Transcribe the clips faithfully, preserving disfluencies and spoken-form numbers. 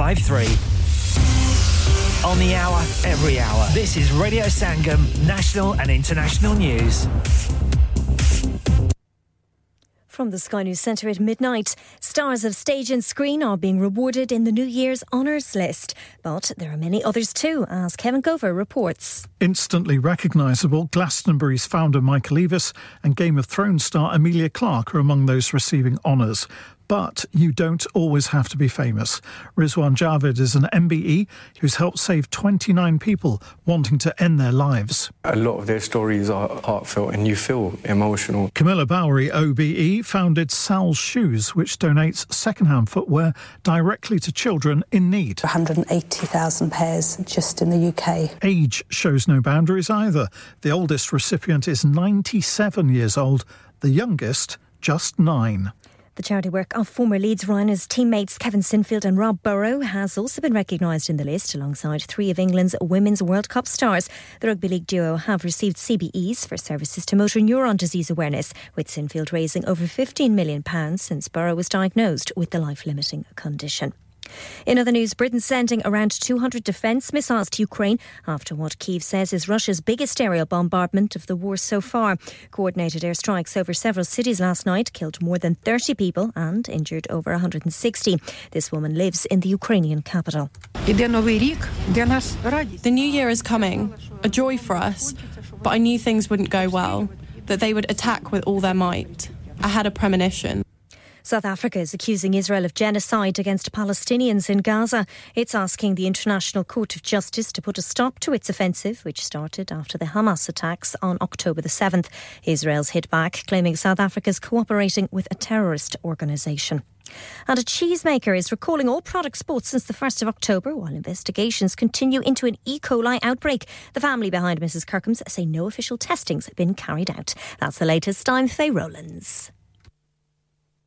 oh one five three. On the hour, every hour. This is Radio Sangam, national and international news. From the Sky News Centre at midnight, stars of stage and screen are being rewarded in the New Year's honours list. But there are many others too, as Kevin Gover reports. Instantly recognisable, Glastonbury's founder Michael Eavis and Game of Thrones star Emilia Clarke are among those receiving honours. But you don't always have to be famous. Rizwan Javed is an M B E who's helped save twenty-nine people wanting to end their lives. A lot of their stories are heartfelt and you feel emotional. Camilla Bowery, O B E, founded Sal's Shoes, which donates second-hand footwear directly to children in need. one hundred eighty thousand pairs just in the U K. Age shows no boundaries either. The oldest recipient is ninety-seven years old, the youngest just nine. The charity work of former Leeds Rhinos teammates Kevin Sinfield and Rob Burrow has also been recognised in the list alongside three of England's Women's World Cup stars. The rugby league duo have received C B Es for services to motor neuron disease awareness, with Sinfield raising over fifteen million pounds since Burrow was diagnosed with the life-limiting condition. In other news, Britain sending around two hundred defence missiles to Ukraine after what Kyiv says is Russia's biggest aerial bombardment of the war so far. Coordinated airstrikes over several cities last night killed more than thirty people and injured over one hundred sixty. This woman lives in the Ukrainian capital. The new year is coming, a joy for us, but I knew things wouldn't go well, that they would attack with all their might. I had a premonition. South Africa is accusing Israel of genocide against Palestinians in Gaza. It's asking the International Court of Justice to put a stop to its offensive, which started after the Hamas attacks on October the seventh. Israel's hit back, claiming South Africa's cooperating with a terrorist organisation. And a cheesemaker is recalling all products bought since the first of October while investigations continue into an E. coli outbreak. The family behind Mrs Kirkham's say no official testings have been carried out. That's the latest. I'm Faye Rowlands.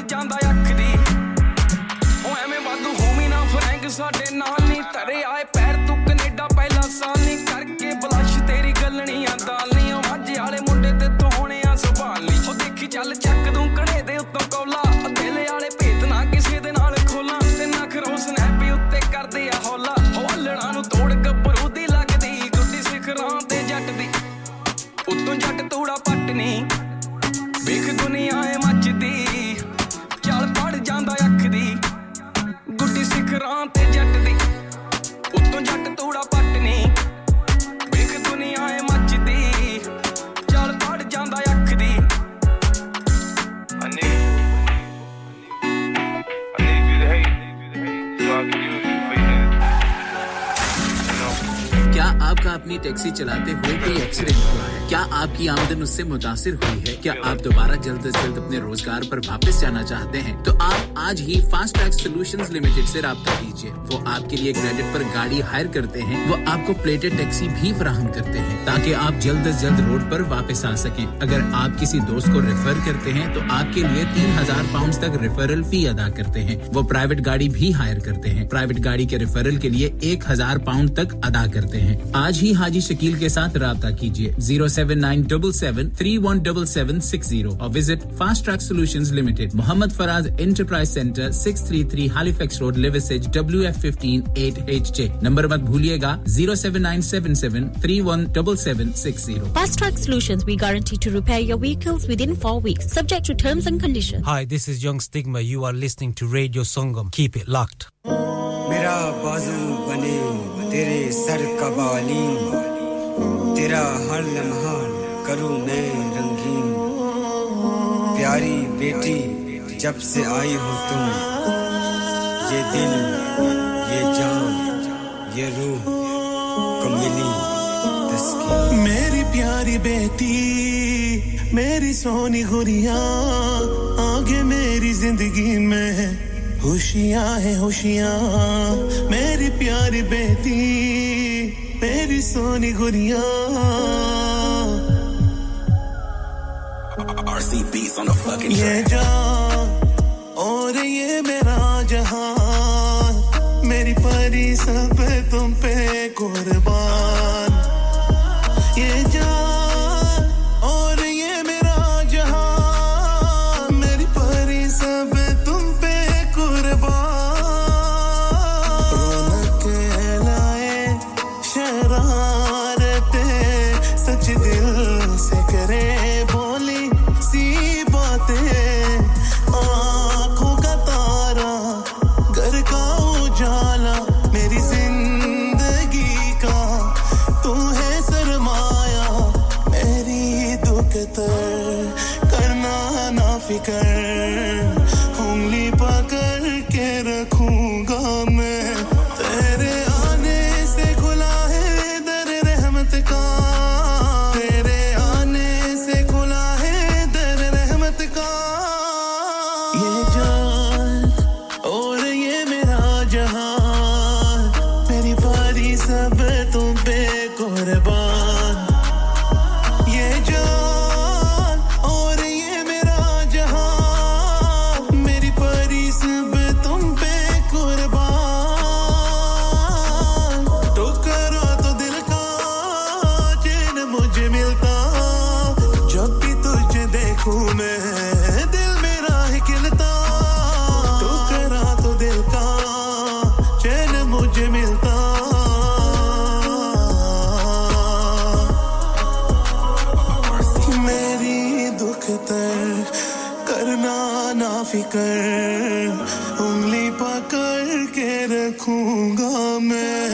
Janda लड़का अपनी taxi चलाते हुए कोई accident हुआ है क्या आपकी आमदनी उससे मुतासिर हुई है क्या आप दोबारा जल्द से जल्द अपने रोजगार पर वापस जाना चाहते हैं तो आप आज ही फास्ट ट्रैक सॉल्यूशंस लिमिटेड से राब्ता कीजिए वो आपके लिए क्रेडिट पर गाड़ी हायर करते हैं वो आपको प्लेटेड टैक्सी भी प्रदान करते हैं ताकि आप जल्द से जल्द रोड पर वापस आ सकें अगर आप किसी दोस्त को रेफर करते हैं तो आपके लिए तीन हज़ार पाउंड तक रेफरल फी अदा करते हैं वो प्राइवेट गाड़ी भी हायर करते हैं प्राइवेट गाड़ी के रेफरल के लिए एक हज़ार पाउंड तक अदा करते हैं आज ही हाजी शकील के साथ राब्ता कीजिए zero seven nine seven seven three one seven seven six zero और visit fast track solutions limited Mohammad Faraz enterprise centre six thirty-three Halifax road Liversedge W F one five eight H J number मत भूलिएगा zero seven nine seven seven three one seven seven six zero Fast Track Solutions we guarantee to repair your vehicles within four weeks subject to terms and conditions Hi this is Young Stigma you are listening to Radio Sangam keep it locked मेरा बाजू बने तेरे sir का baleen तेरा हर लम्हा करूं मैं रंगीन प्यारी बेटी जब से आई हो तुम ये दिल ये जान ये रूह को मिली तस्कीन मेरी प्यारी बेटी मेरी सोनी गुड़िया आगे मेरी जिंदगी में है होशियां है होशियां मेरी प्यारी बेटी मेरी सोनी गुड़िया R C B's on a fucking track ये जान और ये मेरा जहान मेरी परी सब तुम पे कुर्बान ये जान और ये मेरा जहान मेरी परी सब तुम पे कुर्बान रौनक लाए शरारते सच दिल से करे बोली सी बातें आँखों का तारा घर का उजाला मेरी जिंदगी का तू है सरमाया मेरी तो कतर करना ना फिकर उंगली पकड़ के रखूंगा मैं तेरे आने से खुला है दर रहमत का तेरे आने से खुला है दर रहमत का ये जान और ये मेरा जहान मेरी परी सब तुम पे कुर्बान ये जान और ये मेरा जहान मेरी परी सब तुम पे कुर्बान टोकरा तो दिल का चैन मुझे मिलता जब भी तुझे देखूं मैं दिल मेरा ही खिलता टोकरा तो दिल का चैन मुझे मिलता मेरी दुख तर करना ना फिकर उंगली पकड़ के रखूंगा मैं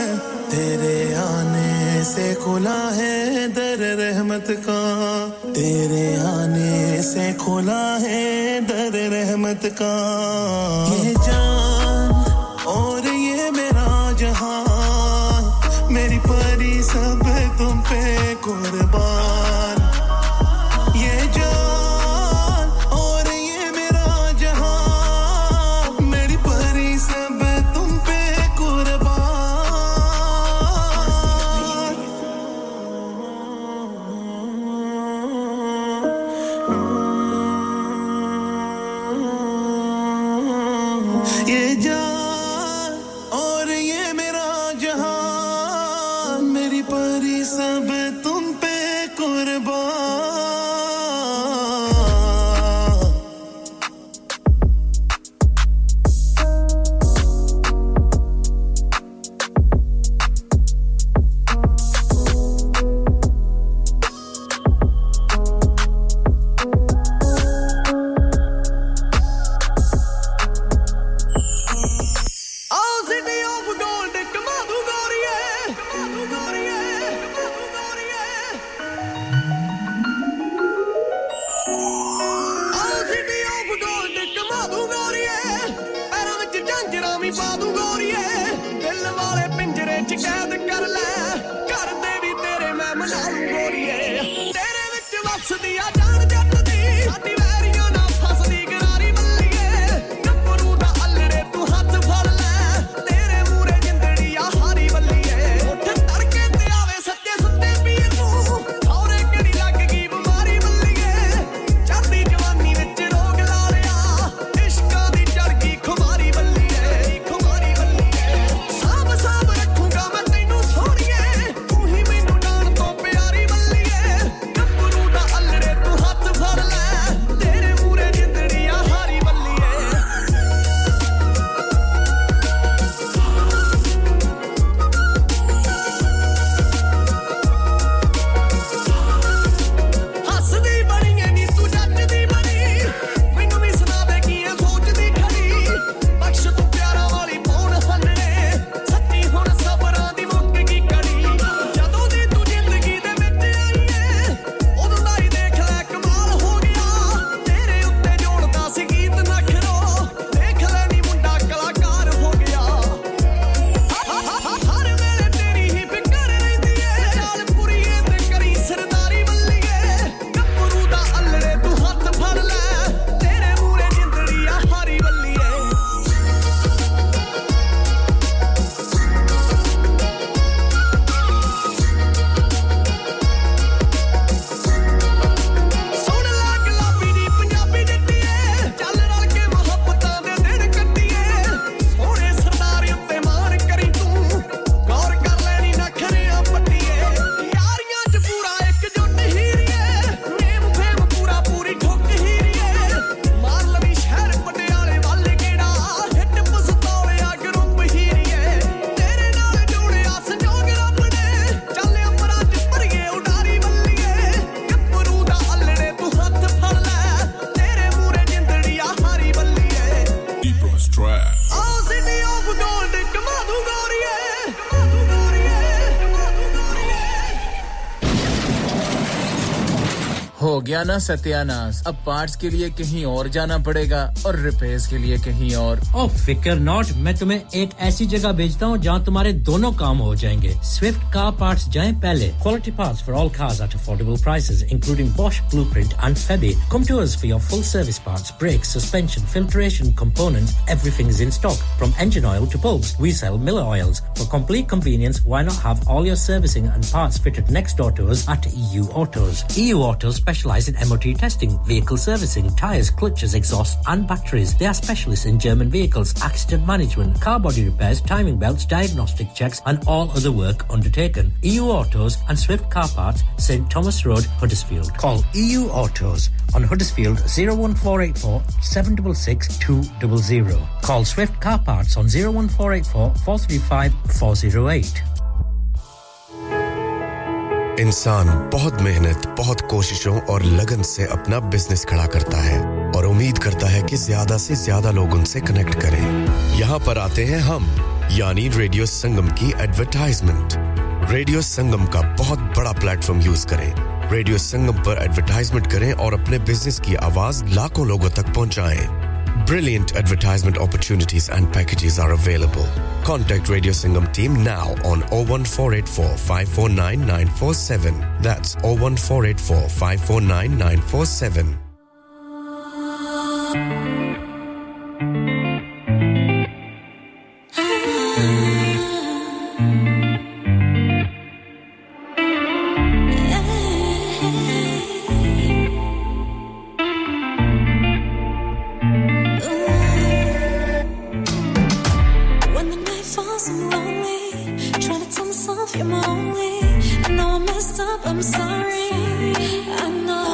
तेरे आने से खुला है दर रहमत का तेरे आने से खुला है दर रहमत का ये जान और ये मेरा जहान मेरी परी सब तुम पे कुर्बान ये जान और ये मेरा जहान मेरी परी सब तुम पे कुर्बान ये जान और ये मेरा जहान मेरी परी सब तुम पे कुर्बान Paa doo goriye dil wale pinjre ch qaid kar le kar de vi ना सत्यानाश अब पार्ट्स के लिए कहीं और जाना पड़ेगा और रिपेयर्स के लिए कहीं और ओ फिकर नॉट मैं तुम्हें एक ऐसी जगह भेजता हूं जहां तुम्हारे दोनों काम हो जाएंगे स्विफ्ट कार पार्ट्स जाएं पहले quality parts for all cars at affordable prices including Bosch blueprint and Febi come to us for your full service parts brakes suspension filtration components everything is in stock from engine oil to bulbs we sell Miller oils for complete convenience why not have all your servicing and parts fitted next door to us at E U Autos E U Autos specialize in M O T testing, vehicle servicing, tyres, clutches, exhausts and batteries. They are specialists in German vehicles, accident management, car body repairs, timing belts, diagnostic checks and all other work undertaken. E U Autos and Swift Car Parts, St Thomas Road, Huddersfield. Call E U Autos on Huddersfield oh one four eight four, seven six six, two hundred. Call Swift Car Parts on oh one four eight four, four three five, four oh eight. इंसान बहुत मेहनत, बहुत कोशिशों और लगन से अपना business खड़ा करता है और उम्मीद करता है कि ज्यादा से ज्यादा लोग उनसे कनेक्ट करें। यहाँ पर आते हैं हम, यानी रेडियो संगम की एडवर्टाइजमेंट। रेडियो संगम का बहुत बड़ा प्लेटफॉर्म यूज करें। रेडियो संगम पर एडवर्टाइजमेंट करें और अपने बिजनेस की आवाज लाखों लोगों तक पहुंचाएं। Brilliant advertisement opportunities and packages are available. Contact Radio Sangam team now on oh one four eight four, five four nine, nine four seven. That's oh one four eight four, five four nine, nine four seven. I know I messed up, I'm sorry. I know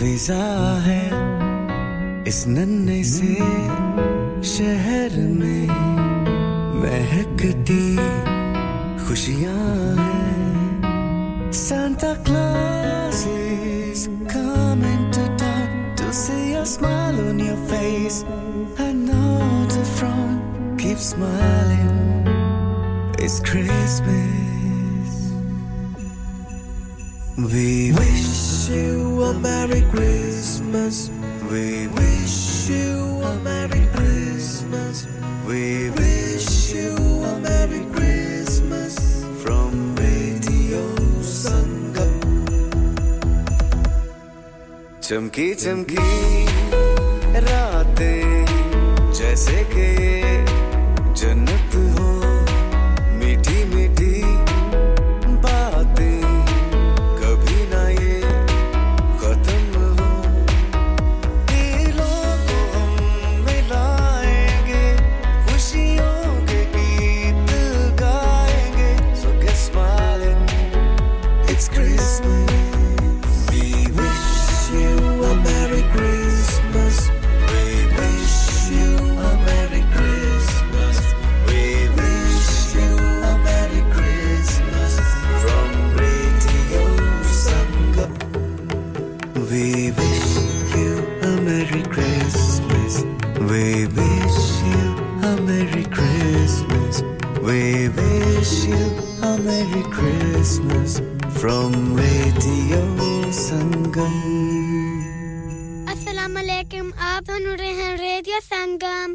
visa है इस नन्हे से शहर में महकती खुशियां हैं Santa Claus is coming to town to see a smile on your face I know the front keeps smiling It's Christmas We wish you a Merry Christmas We wish you a Merry Christmas We wish you a Merry Christmas From Radio Sangam Chamki chamki raatein Jaise ke jannat ho Meethi meethi baatein Kabhi na ye khatam ho Dilon ko hum milayenge Khushiyon ke geet gaayenge So get smiling, it's Christmas We wish you a Merry Christmas We wish you a Merry Christmas We wish you a Merry Christmas From Radio Sangam We wish you a Merry Christmas We wish you a Merry Christmas We wish you a Merry Christmas From Radio Sangam अस्सलाम वालेकुम आप सुन रहे हैं radio Sangam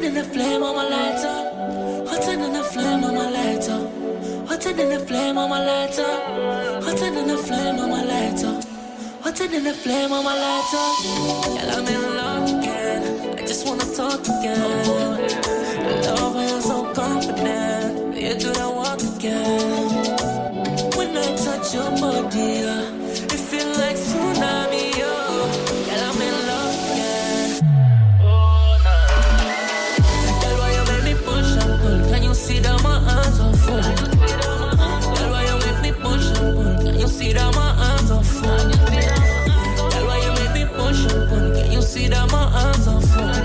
Hotter than the flame on my lighter. Hotter than the flame on my lighter. Hotter than the flame on my lighter. Hotter than the flame on my lighter. Hotter than the flame on my lighter. Girl, I'm in love again. I just wanna talk again. Love, I am so confident. You do that walk again. When I touch your body, it feels like tsunami. See that my arms are full. That's why you make me push and pull. Can you see that my arms are full? That's why you make me push and pull. Can you see that my arms are full?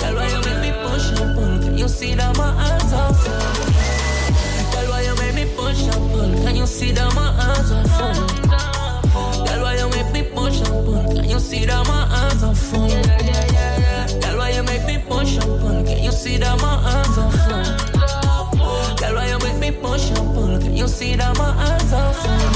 That's why you make me push and pull. Can you see that my arms are full? That's why you make me push and pull. Can you see that my arms are full? That's why you make me push and pull. Can you see that my arms are full? That's why you make me push and pull. You'll see that my eyes are full.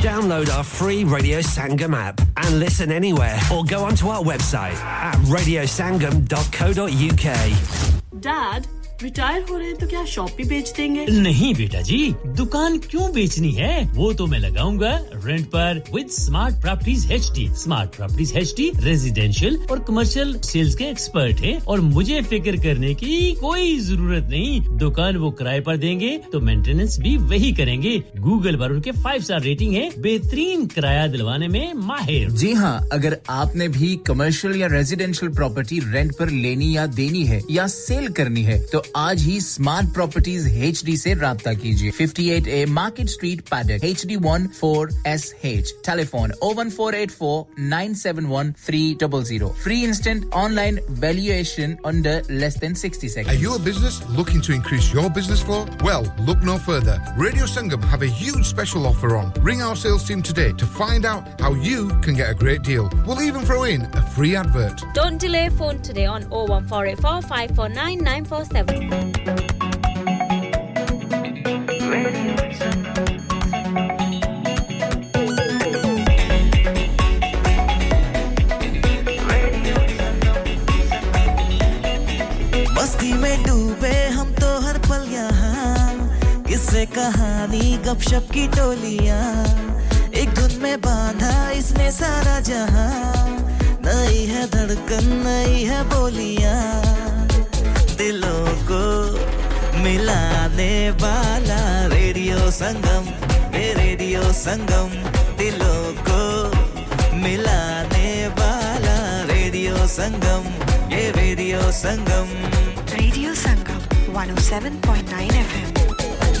Download our free Radio Sangam app and listen anywhere, or go onto our website at radio sangam dot co dot u k. Dad, retire ho rahe hain to kya shop bhi bech denge? Nahi beta ji, dukaan kyun bechni hai, wo to main lagaunga rent par with Smart Properties H D. Smart Properties H D residential aur commercial sales ke expert hain aur mujhe fikr karne ki koi zarurat nahi. Dukaan wo kiraye par denge to maintenance bhi wahi karenge. Google par unke five star rating hai. Behtareen kiraya dilwane mein mahir. Ji ha, agar aapne bhi commercial ya residential property rent par leni ya deni hai ya sale karni hai to आज ही Smart Properties H D से राब्ता कीजिए. fifty-eight A Market Street, Paddock, H D one four S H. Telephone oh one four eight four nine seven one three zero zero. Free instant online valuation under less than sixty seconds. Are you a business looking to increase your business flow? Well, look no further. Radio Sangam have a huge special offer on. Ring our sales team today to find out how you can get a great deal. We'll even throw in a free advert. Don't delay, phone today on oh one four eight four five four nine nine four seven. मस्ती में डूबे हम तो हर पल यहाँ, किससे कहानी गपशप की टोलियाँ, एक धुन में बांधा इसने सारा जहाँ, नई है धड़कन नई है बोलियाँ. दिलों को मिलाने वाला रेडियो संगम, ये रेडियो संगम. दिलों को मिलाने वाला रेडियो संगम, ये radio Sangam. Radio Sangam one oh seven point nine F M.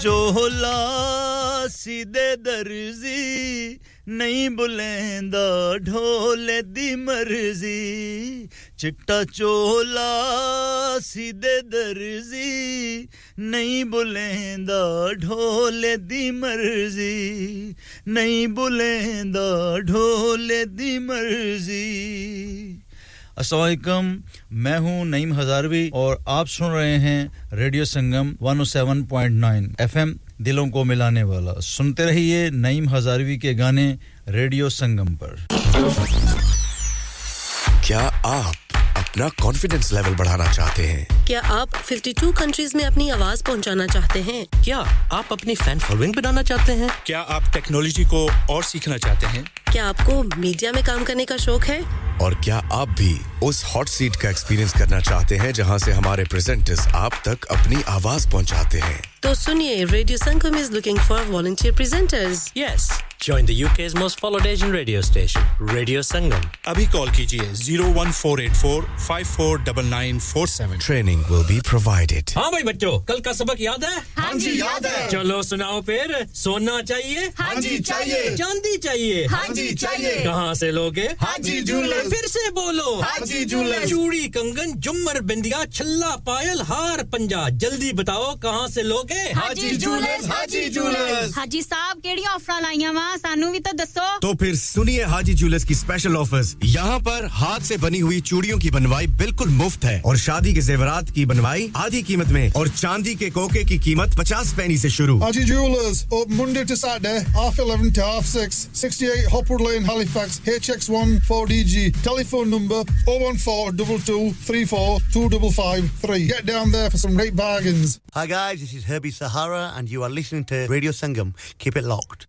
Chola side darzi nahi bulenda dhole di marzi chitta chola side darzi nahi bulenda dhole di marzi nahi bulenda dhole di marzi अस्सलामुअलैकुम मैं हूं नईम हजारवी और आप सुन रहे हैं radio Sangam one oh seven point nine FM दिलों को मिलाने वाला सुनते रहिए नईम हजारवी के गाने रेडियो संगम पर क्या आप अपना कॉन्फिडेंस लेवल बढ़ाना चाहते हैं क्या आप fifty-two कंट्रीज में अपनी आवाज पहुंचाना चाहते हैं क्या आप अपनी फैन फॉलोइंग बनाना चाहते हैं क्या आप टेक्नोलॉजी को और सीखना चाहते हैं क्या आपको मीडिया में काम करने का शौक है और क्या आप भी उस हॉट सीट का एक्सपीरियंस करना चाहते हैं जहां से हमारे प्रेजेंटर्स आप तक अपनी आवाज पहुंचाते हैं तो सुनिए radio Sangam is looking for volunteer presenters yes join the UK's most followed Asian radio station Radio Sangam abhi call kijiye zero one four eight four five four nine nine four seven training will be provided ha bhai bachcho kal ka sabak yaad hai haan ji yaad hai chalo sunao phir sona chahiye haan ji chahiye chandi chahiye haan ji chahiye kahan se loge Haji Jewellers फिर से बोलो हाजी jewellers चूड़ी कंगन झुमर बिंदिया छल्ला पायल हार पंजा जल्दी बताओ कहां से लोगे हाजी जूलर्स हाजी जूलर्स हाजी साहब केड़ी ऑफर लाईया वा सानू भी तो दसो तो फिर सुनिए हाजी जूलर्स की स्पेशल ऑफर्स यहां पर हाथ से बनी हुई चूड़ियों की बनवाई बिल्कुल मुफ्त है और शादी के ज़ेवरात की बनवाई आधी कीमत में और चांदी के कोके की कीमत fifty पैसे से शुरू Haji jewellers open Monday to Saturday half eleven to half six sixty-eight Hotwood Lane Halifax H X one four D G Telephone number oh one four two two three four two five five three. Get down there for some great bargains. Hi guys, this is Herbie Sahara and you are listening to Radio Sangam. Keep it locked.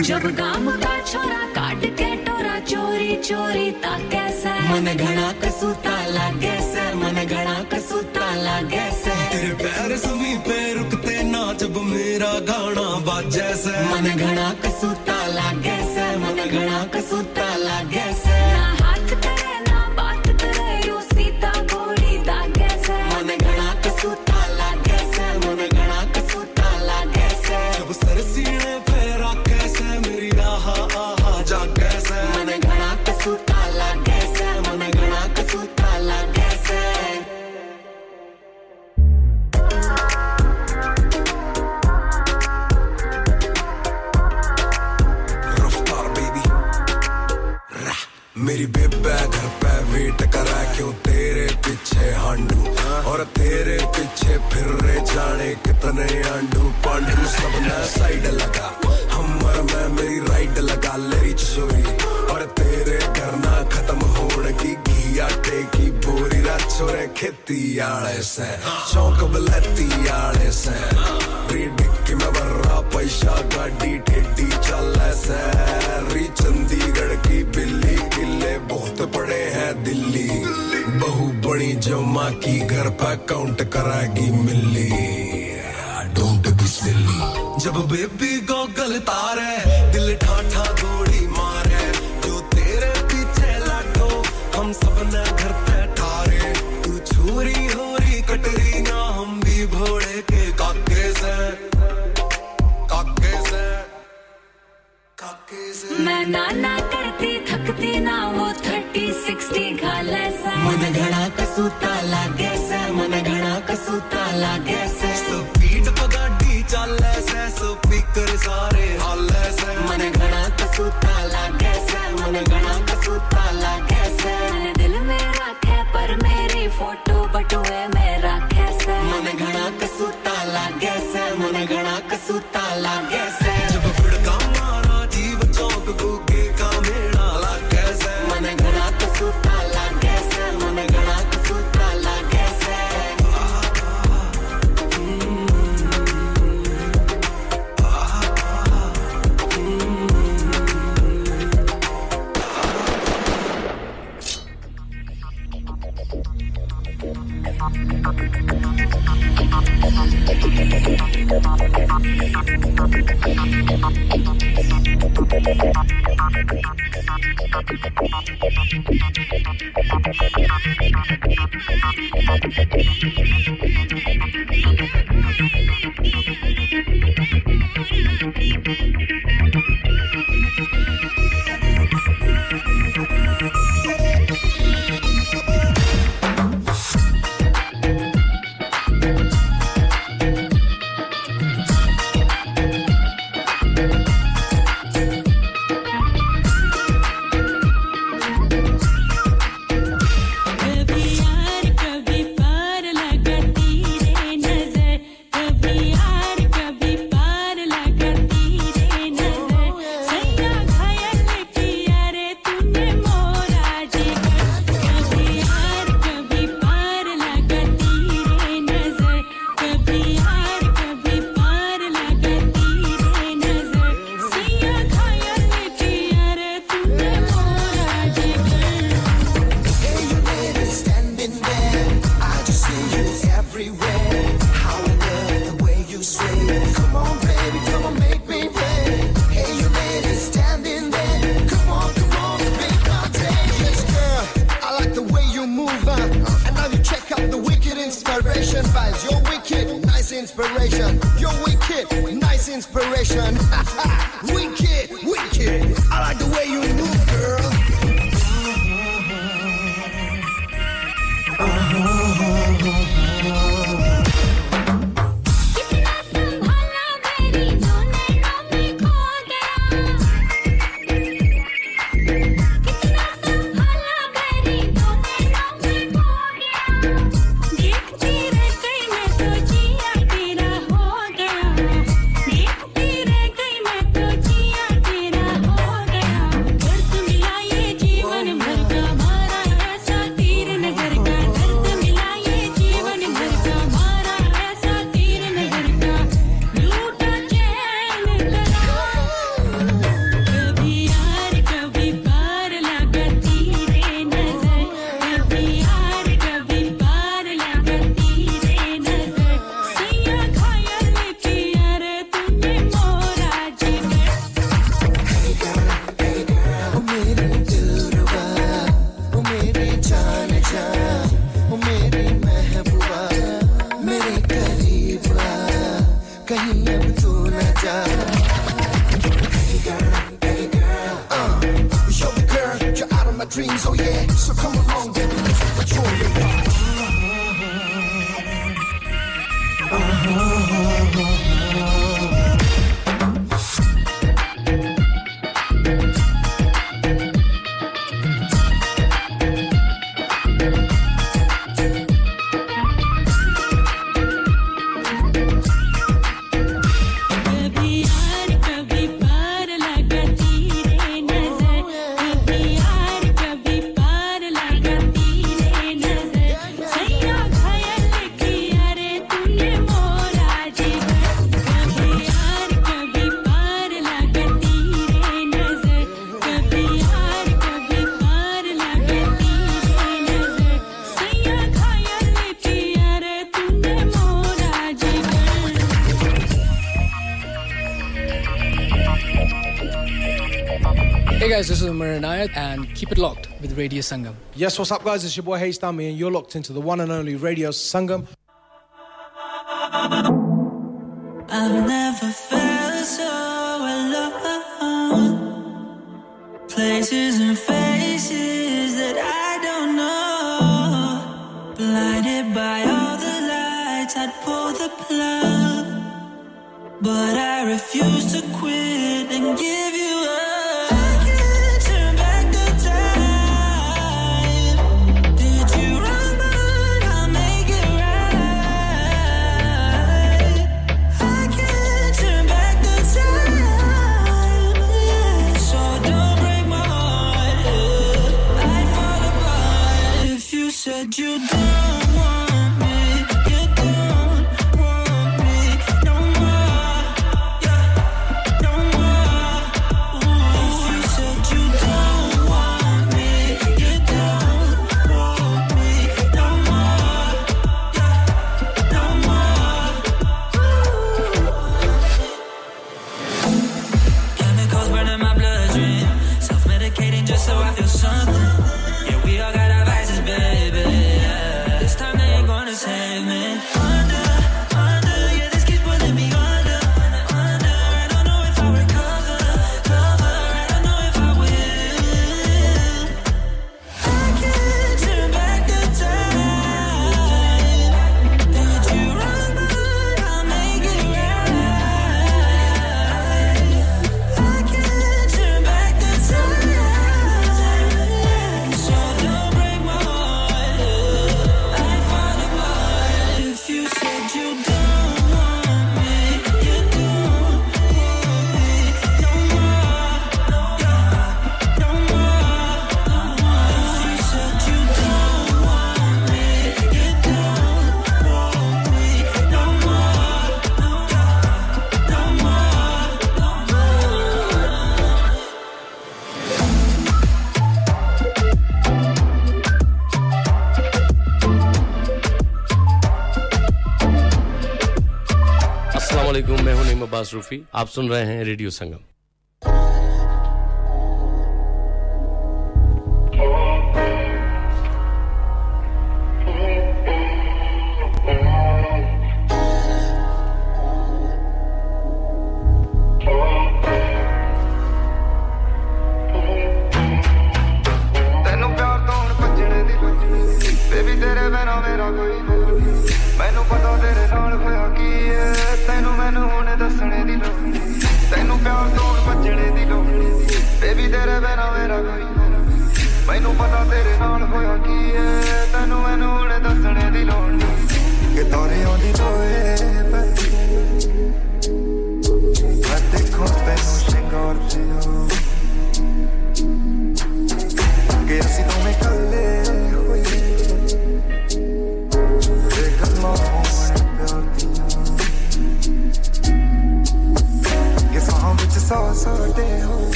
जब गाम का छोरा काट के टोरा चोरी चोरी ता कैसे मन घणा कसुता लागे से मन घणा कसुता लागे से तेरे पैर सुमी पे रुकते ना जब मेरा गाना बाजे से मन घणा कसुता लागे से मन घणा कसुता लागे से ना हाथ तेरे ना बात तेरे यू सीता गोरी दा कैसे मन घणा कसुता लागे से मन घणा कसुता लागे से जब सर सीने पे मेरी बेबे घर पे वेट करा क्यों तेरे पीछे हांडू और तेरे पीछे फिर रे जाने कितने आंडू पांडू सबना साइड लगा हम और मैं मेरी राइड लगा लेरी चोरी और तेरे करना खत्म होने की घी आटे की बोरी रात छोरे खेती आड़े से चौंक बलती आड़े से रीड की मैं बर्रा पैसा गाड़ी ठेठी चले से री चंडीगढ़ की बिल्ली किले बहुत बड़े हैं दिल्ली बहु बड़ी जमा की घर पर काउंट कराएगी मिली डोंट बी सिली जब बेबी गोगल तारे दिल ठाठा गोली मारे जो तेरे पीछे लाडो हम सबने घर पे ठारे तू छुरी होरी कटरी ना हम भी भोड़े के काके से काके से काके से मैं नाना करती थकती ना वो thirty sixty घाले से मन घड़ा कसुता लागे से मन घड़ा कसुता लागे से स्पीड पगा डी चले से स्पीकर सारे हाले से मन घड़ा कसुता लागे से मन घड़ा कसुता लागे से मैंने दिल में रखे पर मेरी फोटो बटुए में रखे से मन घड़ा कसुता लागे से मन घड़ा कसुता लागे से जब फड़का मारा जीव चौक गुगे का मेला लागे से मन घड़ा कसुता लागे से मन घड़ा कसुता लागे से Dreams, oh yeah, so come along, baby, let's enjoy your life. Uh-huh. Uh-huh. Baby, I kabhi par lagati re nazar, kabhi guys, this is Umar Anayat and keep it locked with Radio Sangam. Yes, what's up guys, it's your boy Hayes Dami and you're locked into the one and only Radio Sangam. I've never felt so alone. Places and faces that I don't know. Blinded by all the lights, I'd pull the plug. But I refuse to quit and give you up. Said you don't want me, you don't want me no more, yeah, no more. If you said you don't want me, you don't want me no more, yeah, no more. Chemicals burning my bloodstream, self-medicating just so I feel something. Rufi आप सुन रहे हैं radio Sangam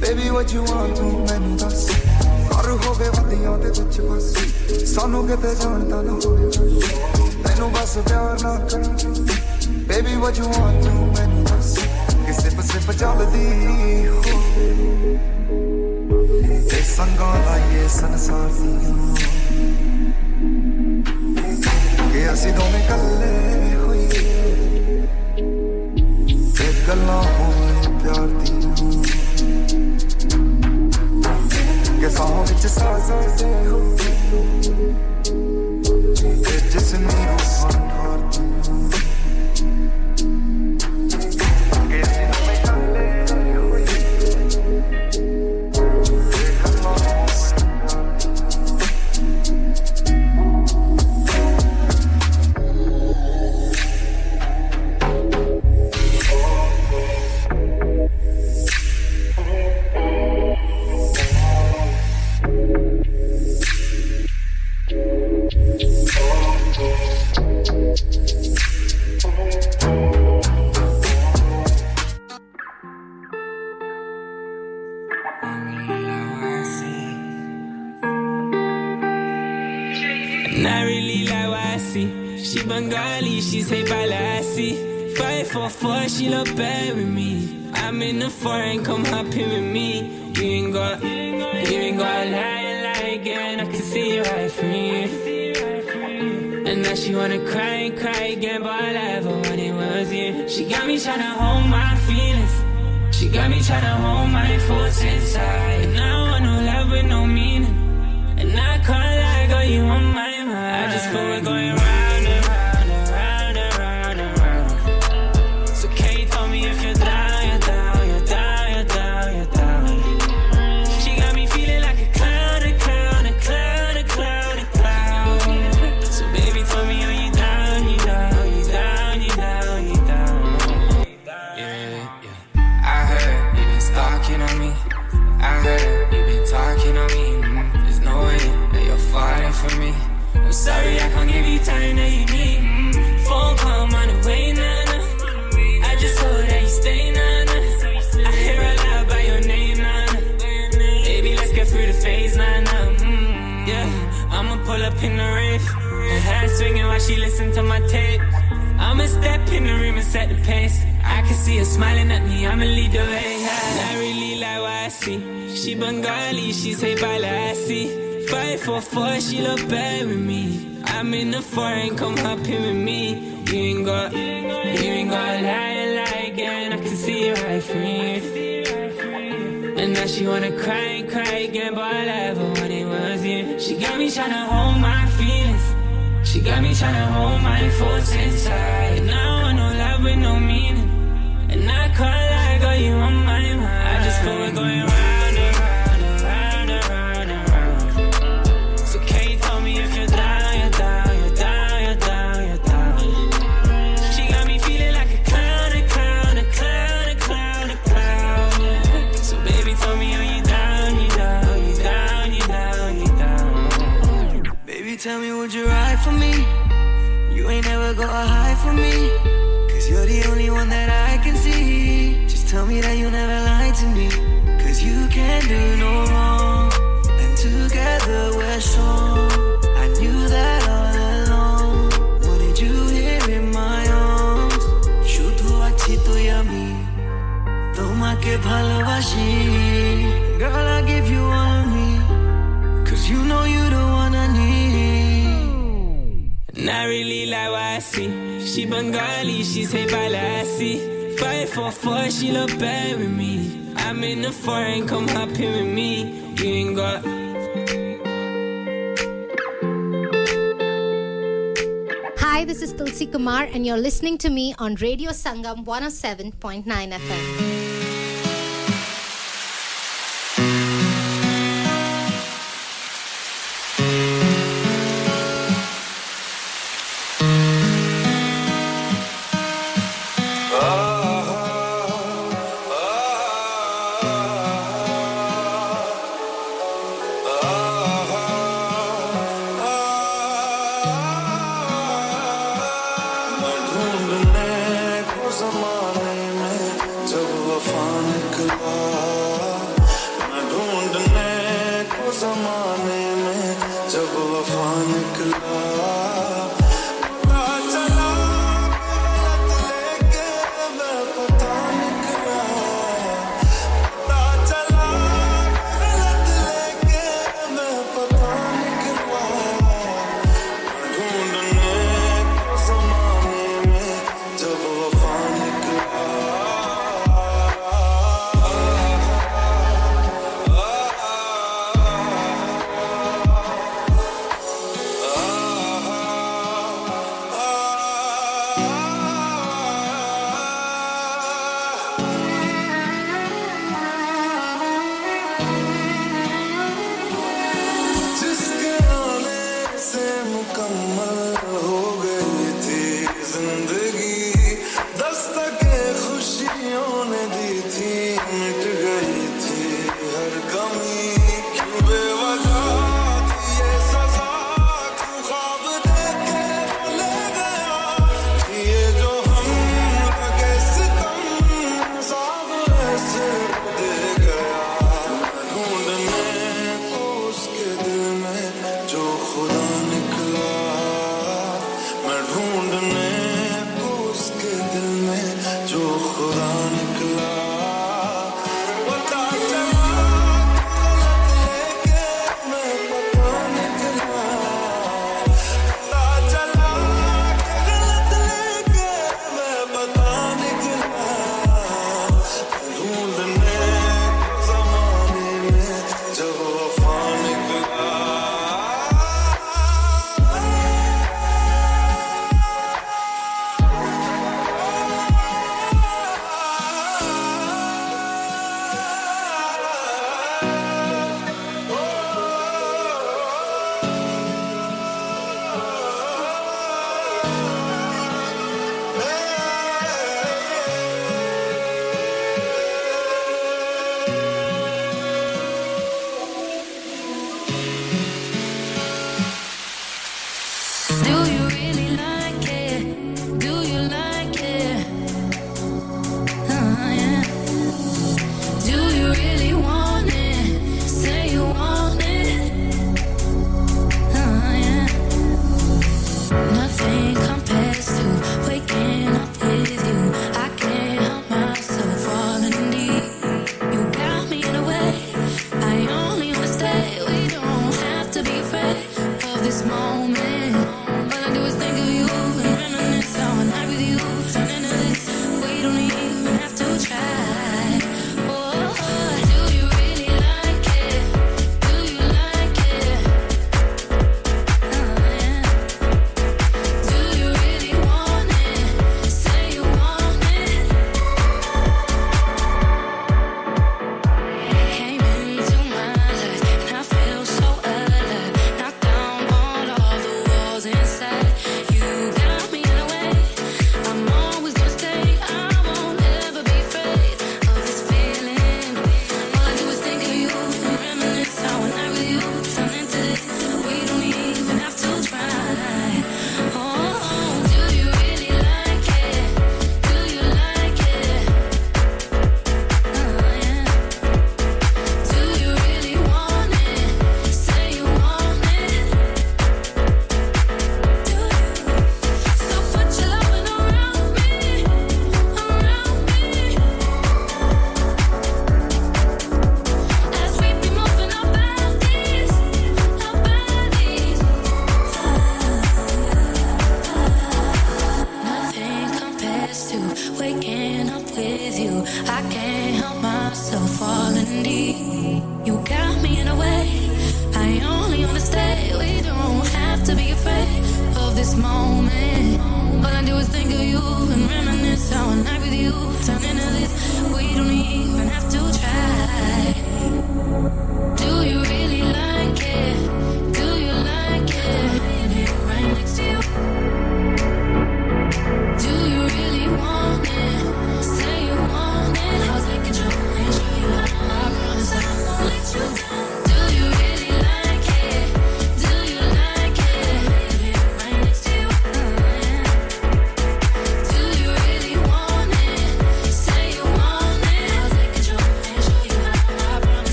Baby, what you want to many us. Our शुरू हो गए वादियों दे विच बस सानू किते जान दा ना होवे तैनू बस प्यार ना कर baby what you want to many us किसे पर सिर्फ चलदी हो ते संगा लाए संसार दियां के असी दोने कल्ले होई ते गल्लां होई प्यार दियां Guess I hold it just as I say It just in me was one heart Guess you know me can't let you It has lost She look bad with me. I'm in the foreign, come up here with me. You ain't got, you ain't got a lie and lie again. I can see you right from you. And now she wanna cry and cry again, but all I ever wanted was you. She got me tryna hold my feelings. She got me tryna hold my thoughts inside. And I don't want no love with no meaning. And I can't lie, girl, you on my mind. I just feel we're going right. Sorry, I can't give you time that you need. Mm-hmm. Phone call, I'm on the way, nah-nah. I just hope that you stay, nah-nah. I hear a lot by your name, nah-nah. Baby, let's get through the phase, nah-nah. Mm-hmm. Yeah, I'ma pull up in the rave. Her hand swinging while she listen to my tape. I'ma step in the room and set the pace. I can see her smiling at me, I'ma lead the way. I really like what I see. She Bengali, she say Balassi. Five for four, she look bad with me. I'm in the foreign, come up here with me. You ain't got, you ain't got a lie and lie again. I can see you right from you. And now she wanna cry and cry again, but all I ever wanted was you. She got me tryna hold my feelings. She got me tryna hold my thoughts inside. And I don't want no love with no meaning. And I can't lie, girl, you on my mind. I just feel we're going right. Tell me, would you ride for me? You ain't never gonna hide from me. Cause you're the only one that I can see. Just tell me that you never lied to me. Cause you can't do no wrong. And together we're strong. I knew that all along. Wanted you here in my arms. Shudhu achi tu yami. Tomake bhalobashi. Girl, I give you all of me. Cause you know you don't. I really like what I see. She Bengali, she say Balassi. Five for four, she look bad with me. I'm in the foreign, come up here with me. You ain't got. Hi, this is Tulsi Kumar, and you're listening to me on Radio Sangam one oh seven point nine F M. Around.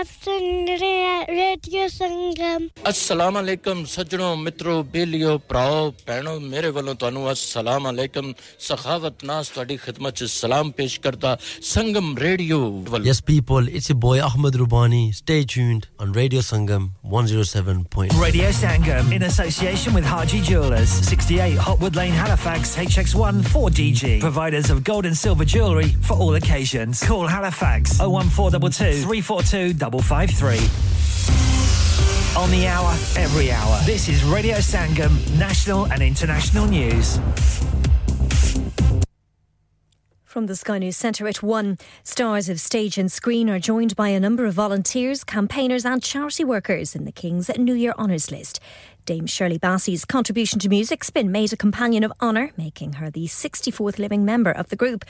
आप सुन रहे हैं radio संगम अस्सलाम वालेकुम सज्जनों मित्रों बेलियो भ्राओ भैणों मेरे ਵੱਲੋਂ ਤੁਹਾਨੂੰ अस्सलाम वालेकुम सखावत नास ਤੁਹਾਡੀ ਖਿਦਮਤ 'ਚ ਸਲਾਮ ਪੇਸ਼ ਕਰਦਾ Sangam radio Yes people it's your boy Ahmed Rubani stay tuned on Radio Sangam one oh seven point Radio Sangam in association with Haji Jewellers sixty-eight Hotwood Lane Halifax H X one four D G providers of gold and silver jewelry for all occasions call Halifax oh one four two two three four two five five three. On the hour, every hour. This is Radio Sangam, national and international news. From the Sky News Centre at one, stars of stage and screen are joined by a number of volunteers, campaigners and charity workers in the King's New Year Honours List. Dame Shirley Bassey's contribution to music's been made a companion of honour, making her the sixty-fourth living member of the group.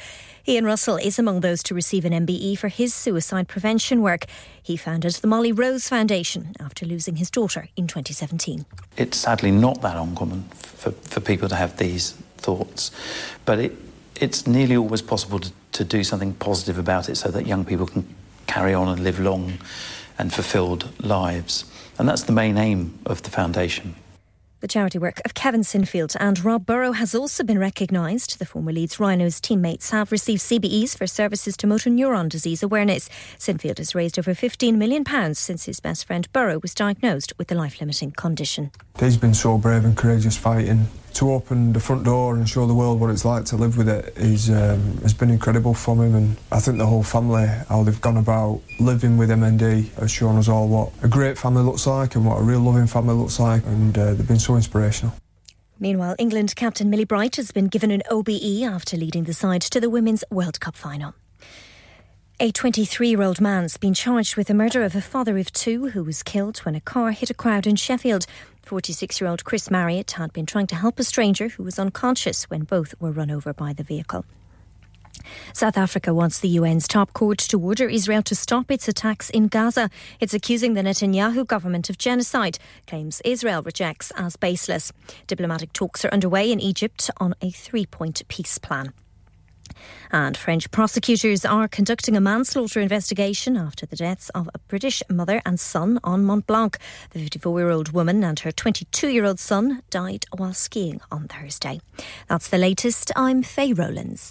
Ian Russell is among those to receive an M B E for his suicide prevention work. He founded the Molly Rose Foundation after losing his daughter in twenty seventeen. It's sadly not that uncommon for, for people to have these thoughts, but it It's nearly always possible to, to do something positive about it so that young people can carry on and live long and fulfilled lives. And that's the main aim of the foundation. The charity work of Kevin Sinfield and Rob Burrow has also been recognised. The former Leeds Rhinos teammates have received C B Es for services to motor neuron disease awareness. Sinfield has raised over fifteen million pounds since his best friend Burrow was diagnosed with the life-limiting condition. He's been so brave and courageous fighting. To open the front door and show the world what it's like to live with it is, um, has been incredible from him, and I think the whole family, how they've gone about living with M N D, has shown us all what a great family looks like and what a real loving family looks like, and uh, they've been so inspirational. Meanwhile, England captain Millie Bright has been given an O B E after leading the side to the Women's World Cup final. A twenty-three-year-old man's been charged with the murder of a father of two who was killed when a car hit a crowd in Sheffield. forty-six-year-old Chris Marriott had been trying to help a stranger who was unconscious when both were run over by the vehicle. South Africa wants the U N's top court to order Israel to stop its attacks in Gaza. It's accusing the Netanyahu government of genocide, claims Israel rejects as baseless. Diplomatic talks are underway in Egypt on a three-point peace plan. And French prosecutors are conducting a manslaughter investigation after the deaths of a British mother and son on Mont Blanc. The fifty-four-year-old woman and her twenty-two-year-old son died while skiing on Thursday. That's the latest. I'm Faye Rowlands.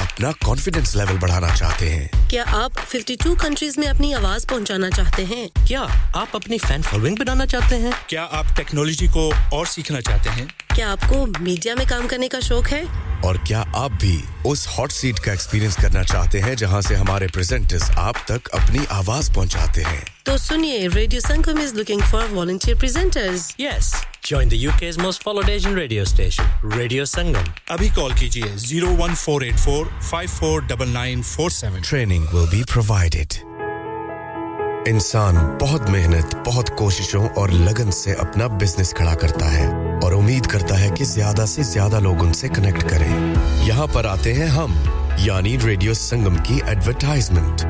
अपना confidence level बढ़ाना चाहते हैं क्या आप fifty-two countries में अपनी आवाज पहुंचाना चाहते हैं क्या आप अपनी फैन फॉलोइंग बनाना चाहते हैं क्या आप टेक्नोलॉजी को और सीखना चाहते हैं क्या आपको मीडिया में काम करने का शौक है और क्या आप भी उस हॉट सीट का एक्सपीरियंस करना चाहते हैं जहां से हमारे प्रेजेंटर्स आप तक अपनी आवाज पहुंचाते हैं तो सुनिए radio Sangam is looking for volunteer presenters yes join the U K's most followed Asian radio station Radio Sangam abhi call kijiye oh one four eight four five four nine nine four seven training will be provided इंसान बहुत मेहनत, बहुत कोशिशों और लगन से अपना business खड़ा करता है और उम्मीद करता है कि ज्यादा से ज्यादा लोग उनसे कनेक्ट करें। यहाँ पर आते हैं हम, यानी रेडियो संगम की एडवर्टाइजमेंट।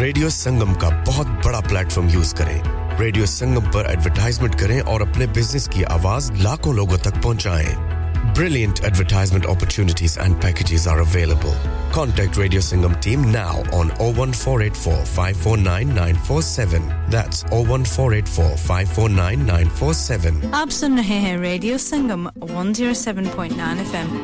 रेडियो संगम का बहुत बड़ा प्लेटफॉर्म यूज करें। रेडियो संगम पर एडवर्टाइजमेंट करें और अपने बिजनेस की आवाज लाखों लोगों तक पहुंचाएं। Brilliant advertisement opportunities and packages are available. Contact Radio Sangam team now on oh one four eight four five four nine nine four seven. That's oh one four eight four five four nine nine four seven. Aap sun rahe hain Radio Sangam one oh seven point nine F M.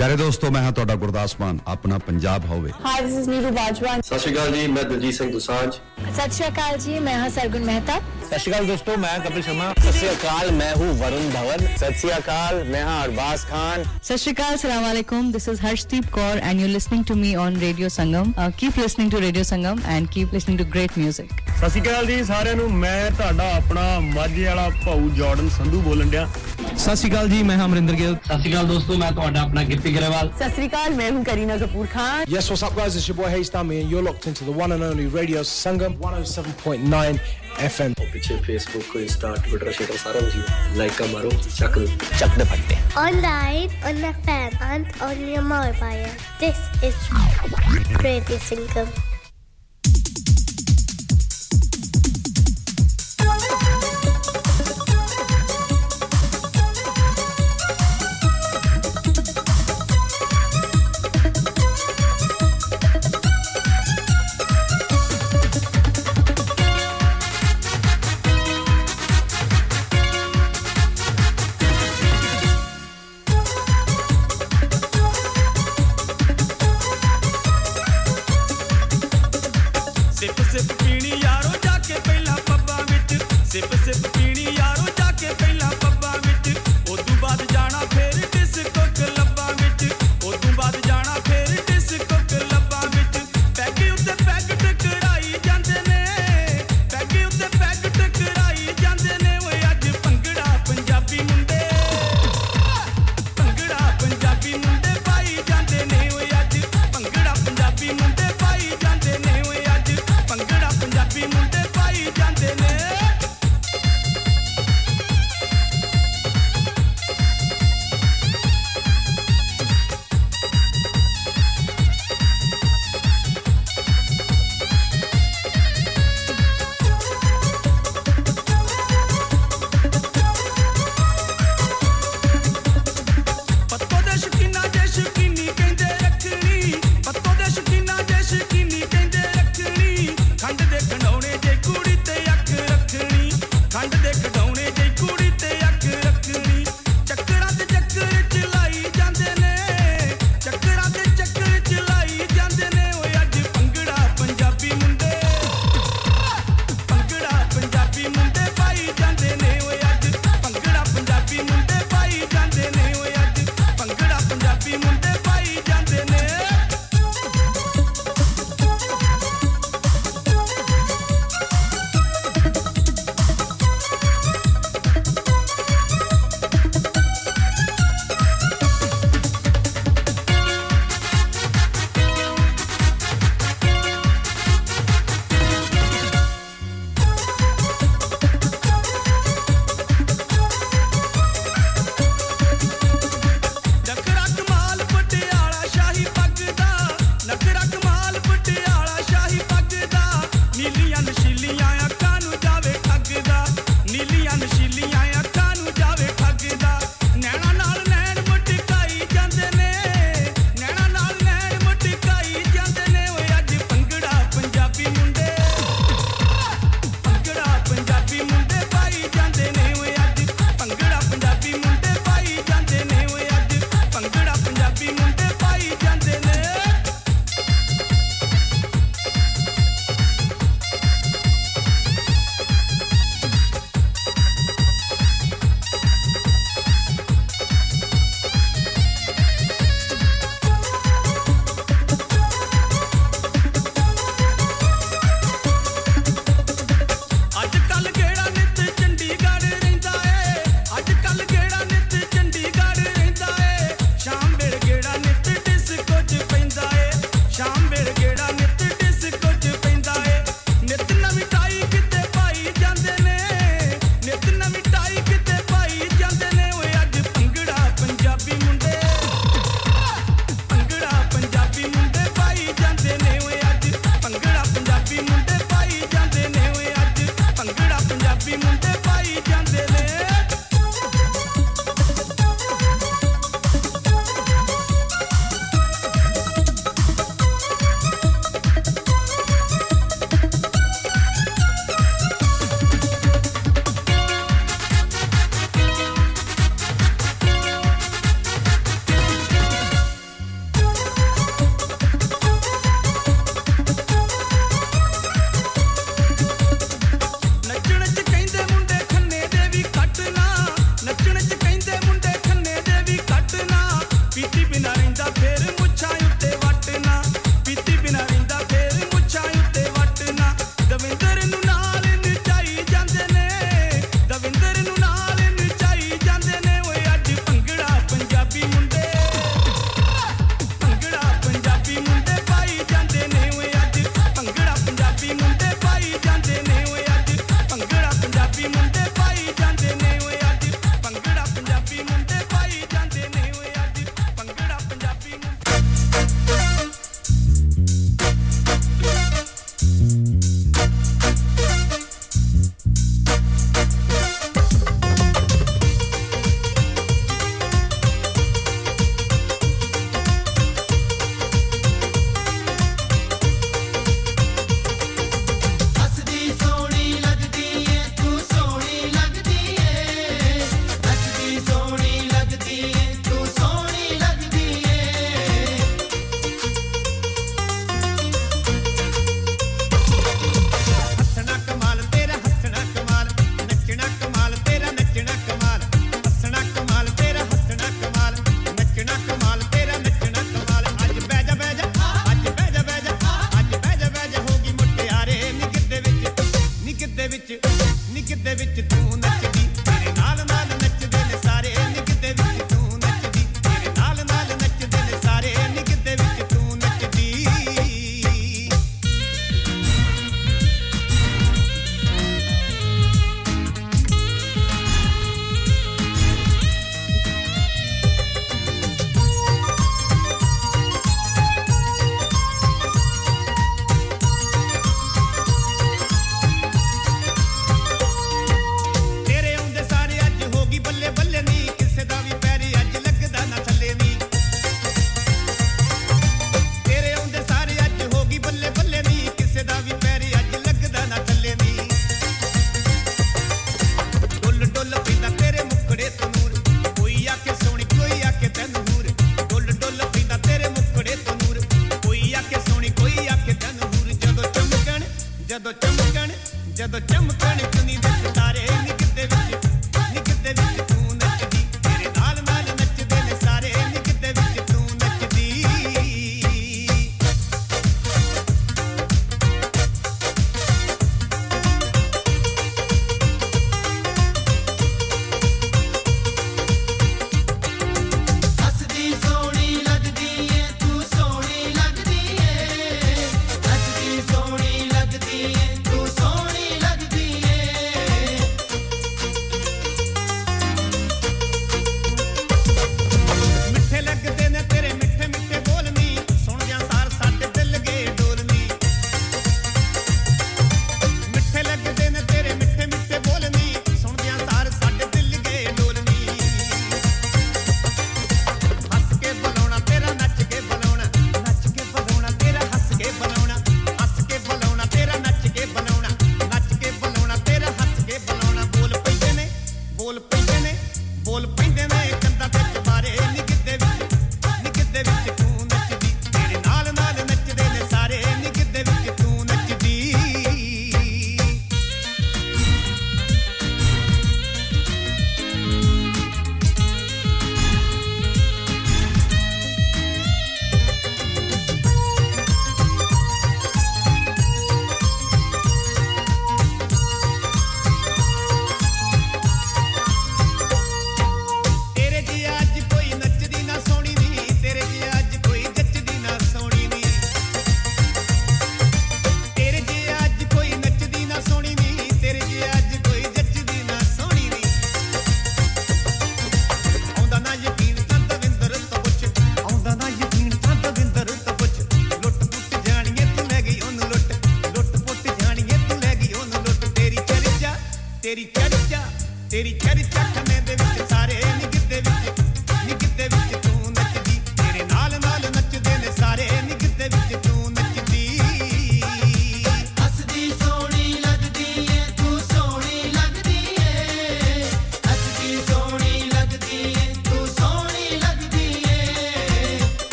प्यारे दोस्तों मैं हां तोडा गुरदास मान अपना पंजाब होवे hi this is Neeru Bajwa सत श्री अकाल जी मैं दलजीत सिंह दुसांझ सत श्री अकाल जी मैं हां सरगुन मेहता सत श्री अकाल दोस्तों मैं कपिल शर्मा सत श्री अकाल मैं हूं वरुण धवन सत श्री अकाल मैं हां अरबाज खान सत श्री अकाल अस्सलाम वालेकुम this is Harshdeep Kaur and you are listening to me on radio Sangam keep listening to radio Sangam and keep listening to great music ਸਸਿਕਾਲ ਜੀ ਸਾਰਿਆਂ ਨੂੰ ਮੈਂ ਤੁਹਾਡਾ ਆਪਣਾ ਮਾਝੇ ਵਾਲਾ ਭਾਊ ਜਾਰਡਨ ਸੰਧੂ ਬੋਲਣ ਡਿਆ ਸਸਿਕਾਲ ਜੀ ਮੈਂ ਅਮਰਿੰਦਰ ਗਿੱਲ ਸਸਿਕਾਲ ਦੋਸਤੋ ਮੈਂ ਤੁਹਾਡਾ ਆਪਣਾ ਗਿੱਪੀ ਗਰੇਵਾਲ ਸਸਿਕਾਲ ਮੈਂ ਹੂੰ Kareena Kapoor Khan Yes what's up guys it's your boy Hayes Dami and you're locked into the one and only Radio Sangam one oh seven point nine FM piche Facebook Insta Twitter share sara kuch like maro chak chak de phatte online on the fan and on your mobile this is Radio Sangam Pangada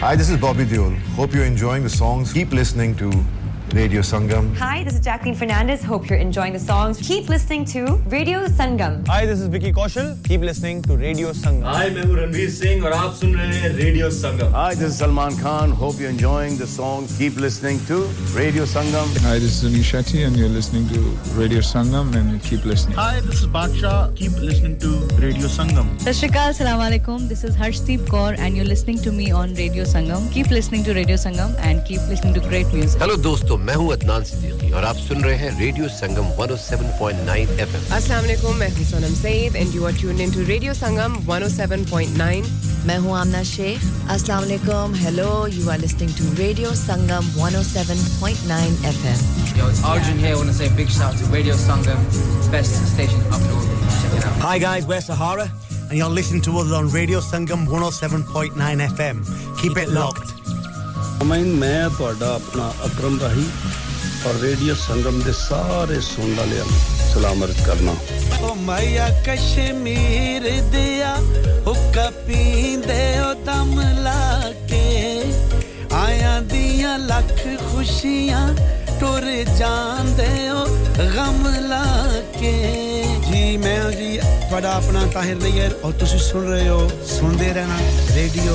Hi, this is Bobby Deol. Hope you're enjoying the songs. Keep listening to Radio Sangam. Hi, this is Jacqueline Fernandez. Hope you're enjoying the songs. Keep listening to Radio Sangam. Hi, this is Vicky Kaushal. Keep listening to Radio Sangam. Hi, I'm Ranveer Singh and you're listening to Radio Sangam. Hi, this is Salman Khan. Hope you're enjoying the songs. Keep listening to Radio Sangam. Hi, this is Anish Shetty and you're listening to Radio Sangam and keep listening. Hi, this is Baksha. Keep listening to Radio Sangam. Sat Shri Akal, Assalamu Alaikum. This is Harshdeep Kaur and you're listening to me on Radio Sangam. Keep listening to Radio Sangam and keep listening to great music. Hello, dosto. मैं हूं अदनान सिद्दीकी और आप सुन रहे हैं radio Sangam one oh seven point nine F M अस्सलाम वालेकुम मैं हूं Sonam Saeed and you are tuned in to radio Sangam one oh seven point nine मैं हूं आमना शेख अस्सलाम वालेकुम hello you are listening to radio Sangam one oh seven point nine F M Yo, it's Arjun here I want to say a big shout to Radio Sangam best station up north check it out Hi guys we're Sahara and you're listening to us on Radio Sangam one oh seven point nine F M keep it locked मैं ਤੁਹਾਡਾ ਆਪਣਾ ਅਕਰਮ ਰਾਹੀ ਔਰ radio ਸੰਗਮ ਦੇ ਸਾਰੇ ਸੁਣਨ ਵਾਲਿਆਂ ਨੂੰ ਸਲਾਮ ਅਰਜ਼ ਕਰਨਾ ਓ ਮਾਇਆ ਕਸ਼ਮੀਰ ਦਿਆ ਹੁੱਕਾ ਪੀਂਦੇ ਓ ਦਮ ਲਾ ਕੇ ਆਇਆਂ ਦੀਆਂ ਲੱਖ ਖੁਸ਼ੀਆਂ ਟੁਰ ਜਾਂਦੇ ਓ गम लाके जी मैं जी बड़ा अपना ताहिर नैयर और तुसी सुन रहे हो सुनते रहना रेडियो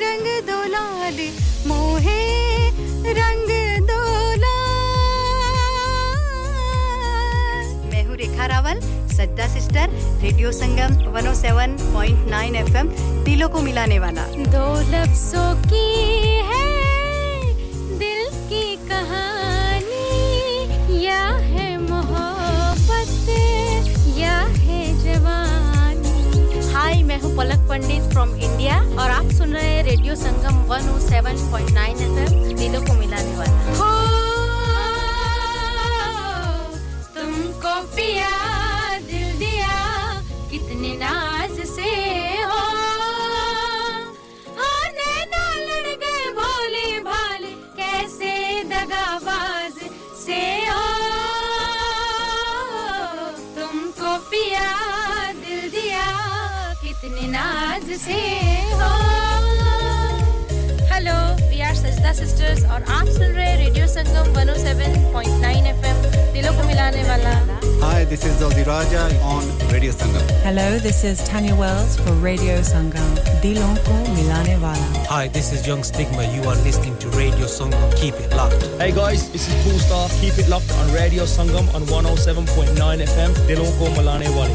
रंग दो लाल मोहे रंग दो लाल मैं हूं Rekha Rawal Sajja sister radio Sangam one oh seven point nine F M दिलों को मिलाने वाला दो लफ्जों की है दिल की कहानी या है मोहब्बत या है जवानी Hi, मैं हूँ पलक पंडित from India और आप सुन रहे हैं radio Sangam one oh seven point nine F M दिलों को मिलाने वाला हो तुमको पिया दिल दिया कितने नाज से हो आने ना लड़ गए भोले भाले कैसे दगाबाज से हो तुमको पिया दिल दिया इतने नाज से हो hello we are Sajda sisters और आप सुन रहे radio Sangam one oh seven point nine F M दिलों को मिलाने वाला hi this is Joji Raja on radio Sangam hello this is Tania Wells for radio Sangam दिलों को मिलाने वाला hi this is Young Stigma you are listening to radio Sangam keep it locked hey guys this is Pool Star keep it locked on radio Sangam on one oh seven point nine F M दिलों को मिलाने वाले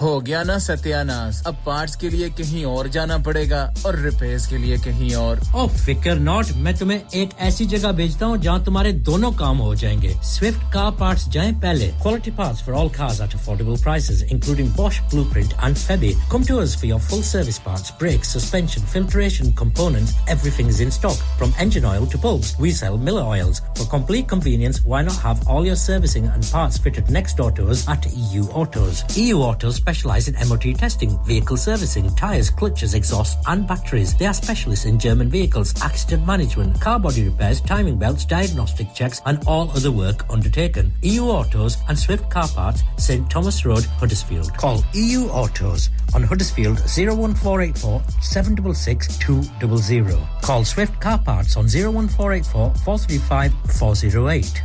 हो गया ना सत्यानाश अब parts के लिए कहीं और जाना पड़ेगा और रिपेयर्स के लिए कहीं और ओ फिकर नॉट मैं तुम्हें एक ऐसी जगह भेजता हूं जहां तुम्हारे दोनों काम हो जाएंगे स्विफ्ट कार पार्ट्स जाएं पहले quality parts for all cars at affordable prices including Bosch blueprint and Febi come to us for your full service parts brakes suspension filtration components everything is in stock from engine oil to bulbs we sell Miller oils for complete convenience why not have all your servicing and parts fitted next door to us at E U Autos E U Autos specialise in M O T testing, vehicle servicing, tyres, clutches, exhausts and batteries. They are specialists in German vehicles, accident management, car body repairs, timing belts, diagnostic checks and all other work undertaken. E U Autos and Swift Car Parts, St Thomas Road, Huddersfield. Call E U Autos on Huddersfield oh one four eight four, seven six six, two hundred. Call Swift Car Parts on oh one four eight four, four three five, four oh eight.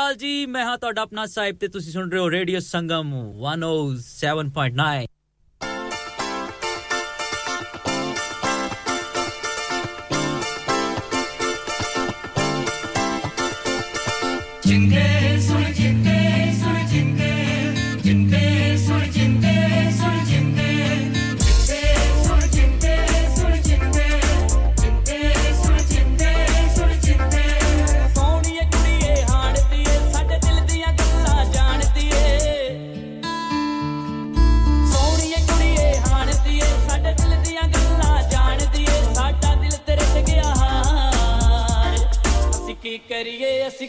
जी मैं हां ਤੁਹਾਡਾ ਆਪਣਾ ਸਾਹਿਬ ਤੇ ਤੁਸੀਂ ਸੁਣ ਰਹੇ ਹੋ radio Sangam one oh seven point nine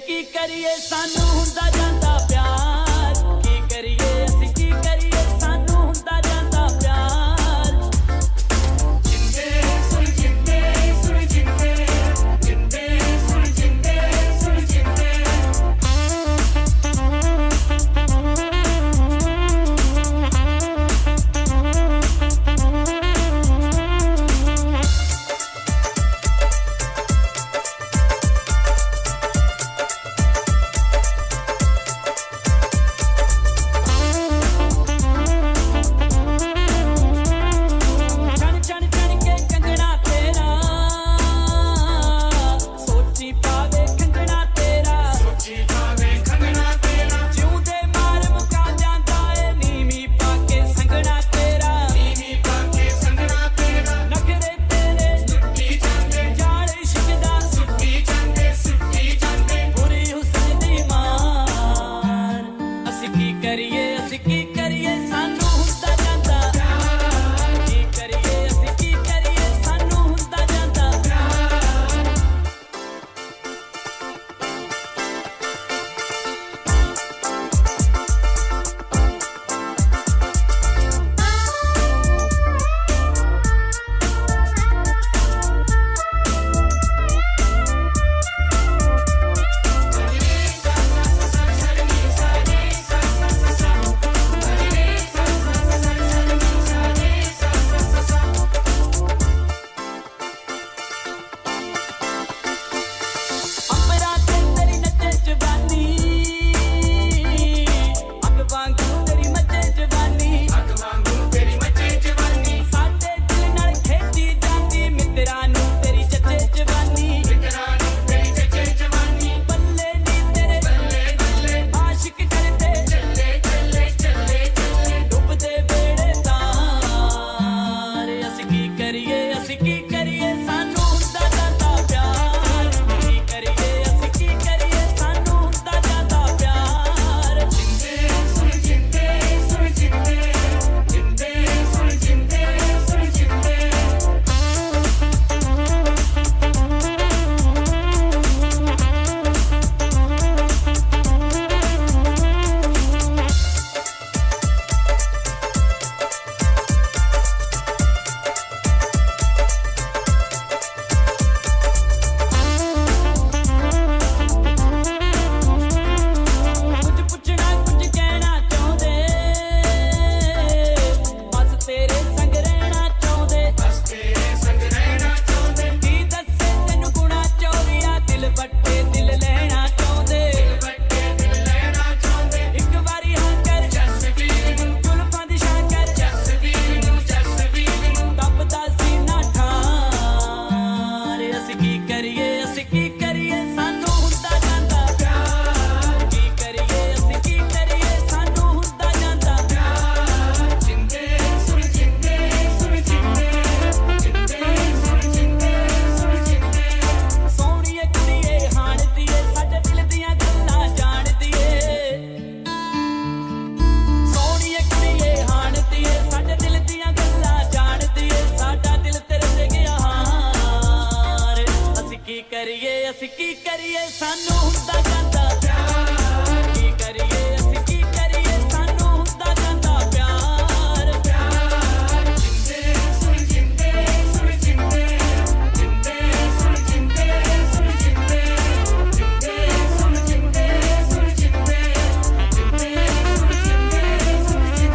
ਕੀ ਕਰੀਏ ਸਾਨੂੰ ਹੁੰਦਾ ਜਾਂਦਾ ਪਿਆਰ ਕੀ ਕਰੀਏ ਅਸੀਂ ਕੀ ਕਰੀਏ ਸਾਨੂੰ ਹੁੰਦਾ ਜਾਂਦਾ ਪਿਆਰ ਜਿੰਦੇ ਸੁਣ ਜਿੰਦੇ ਸੁਣ ਜਿੰਦੇ ਜਿੰਦੇ ਸੁਣ ਜਿੰਦੇ ਸੁਣ ਜਿੰਦੇ करिए अस की करिए सानू हुंदा जांदा प्यार की करिए अस की करिए सानू हुंदा जांदा प्यार प्यार जिंदे सुन जिंदे सुन जिंदे जिंदे सुन जिंदे सुन जिंदे जिंदे सुन जिंदे सुन जिंदे जिंदे सुन जिंदे सुन जिंदे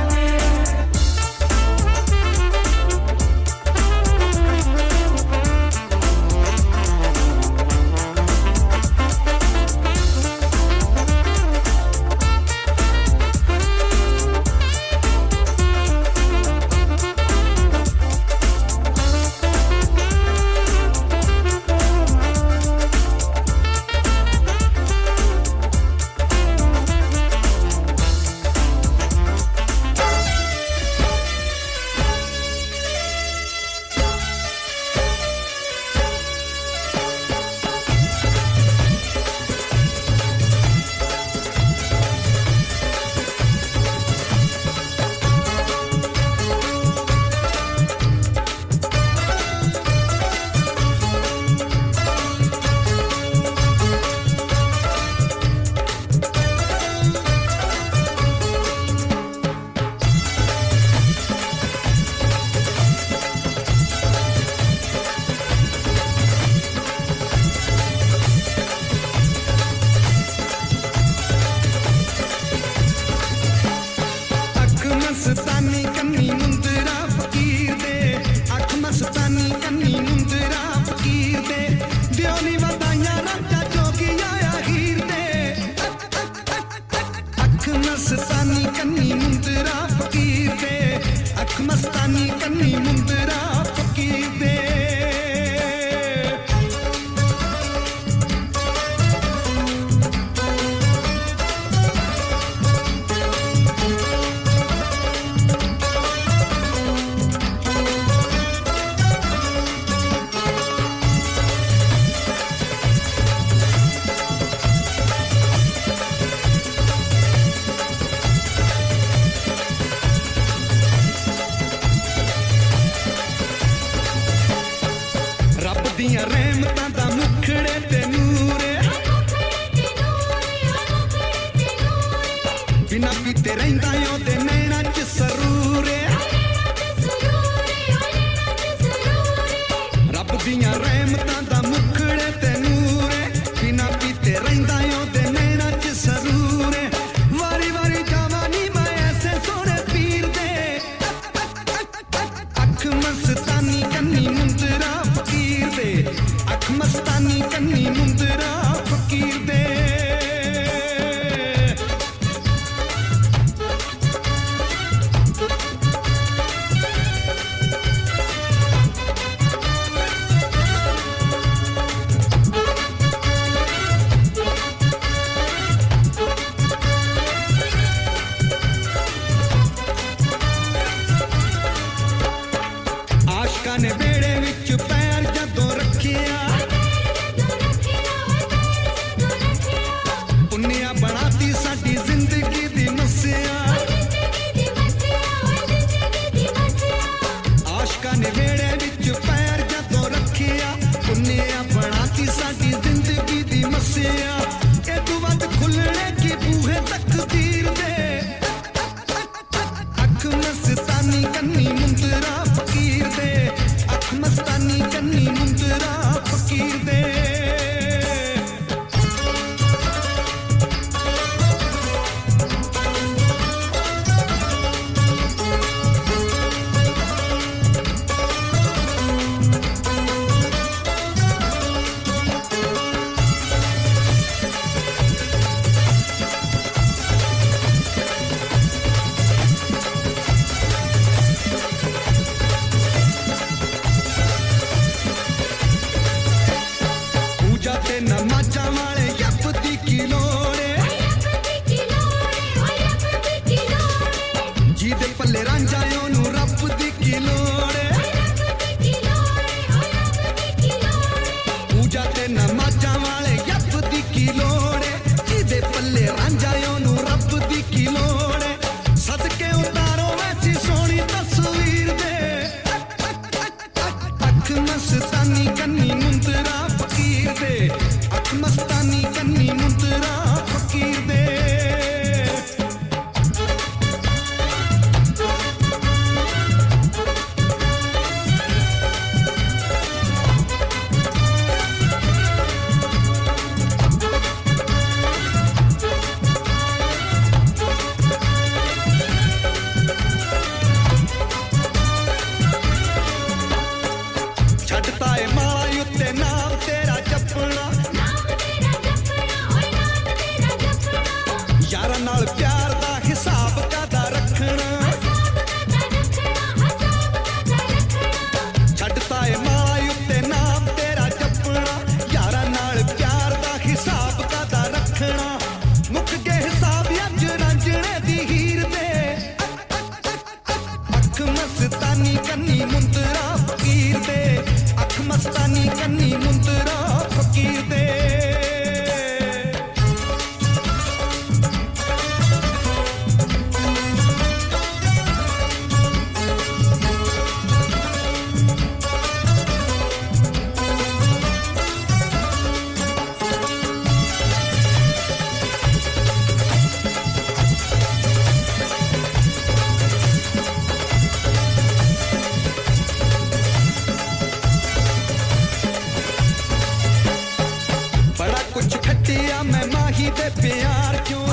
दिया मैं माही पे प्यार क्यों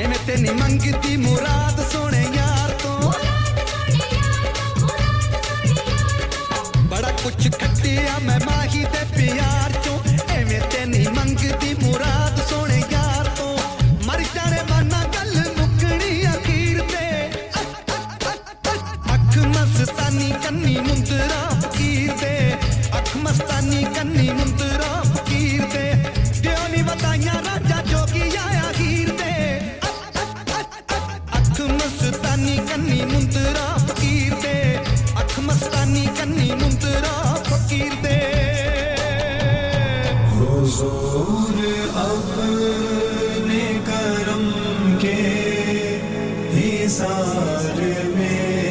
ऐने तेनी मंगती मुराद सोने यार तो बड़ा कुछ खटिया मैं माही पे प्यार क्यों ऐने तेनी मंगती मुराद सोने यार तो मर जाने माना गल मुकड़ी अखीर पे अख मस्तानी कन्नी मुंदरा मस्तानी कन्नी मुंदरा फकीर दे दियो नी बताया राजा जोगी आया हीर दे अख मस्तानी कन्नी मुंदरा फकीर दे अख मस्तानी कन्नी मुंदरा फकीर दे हुजूर अपने करम के हिसार में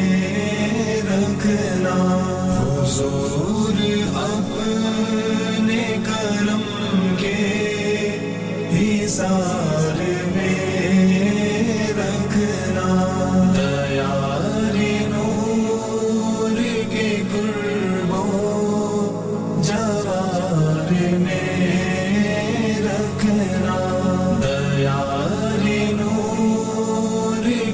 रखना हुजूर अपने करम के हिसार में रखना दयारे नूर के गुरबो जवार में रखना दयारे नूर के गुरबो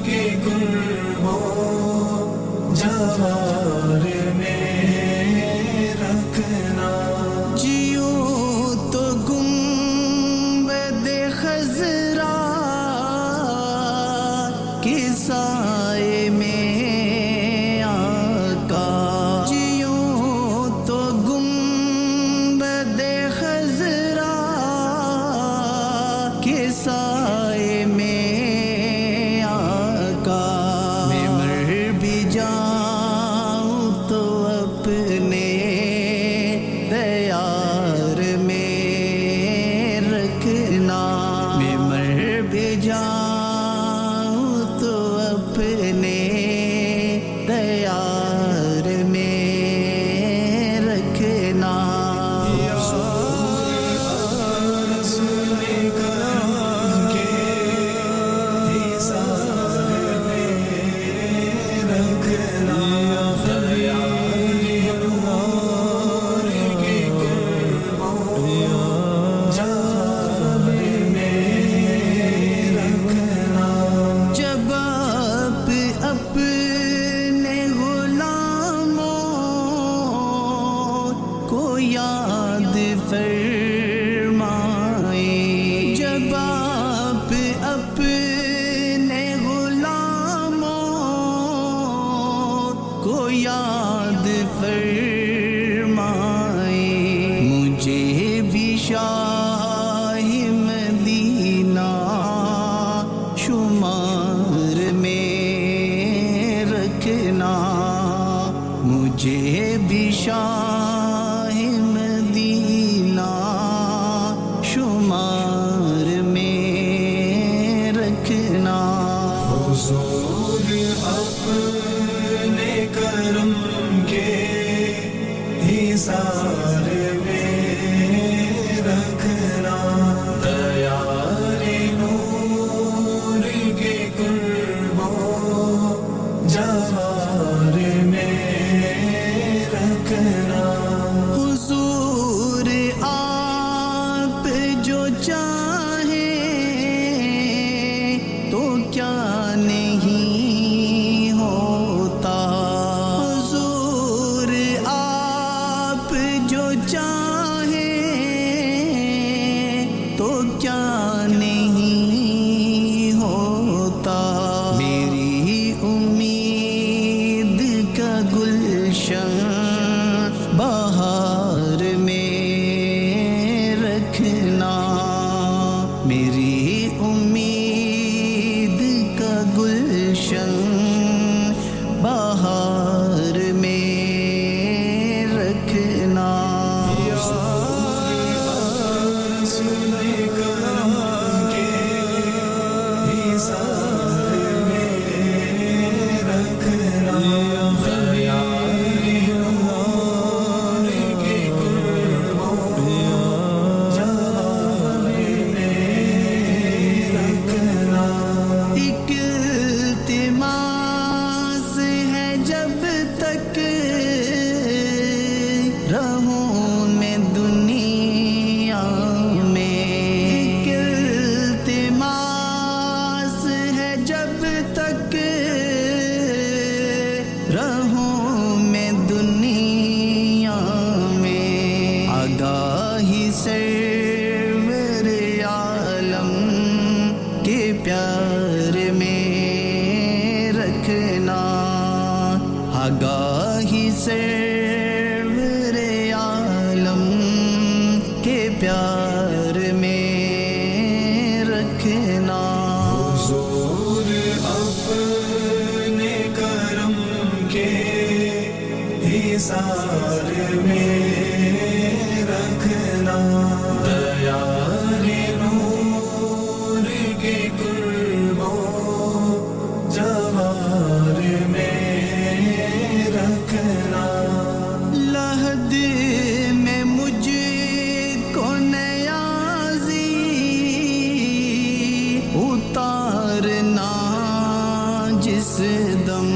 जवार में निसार में रखना दयारे नूर के कुर्बो जवार में रखना लहद में मुझको नियाज़ी उतारना जिस दम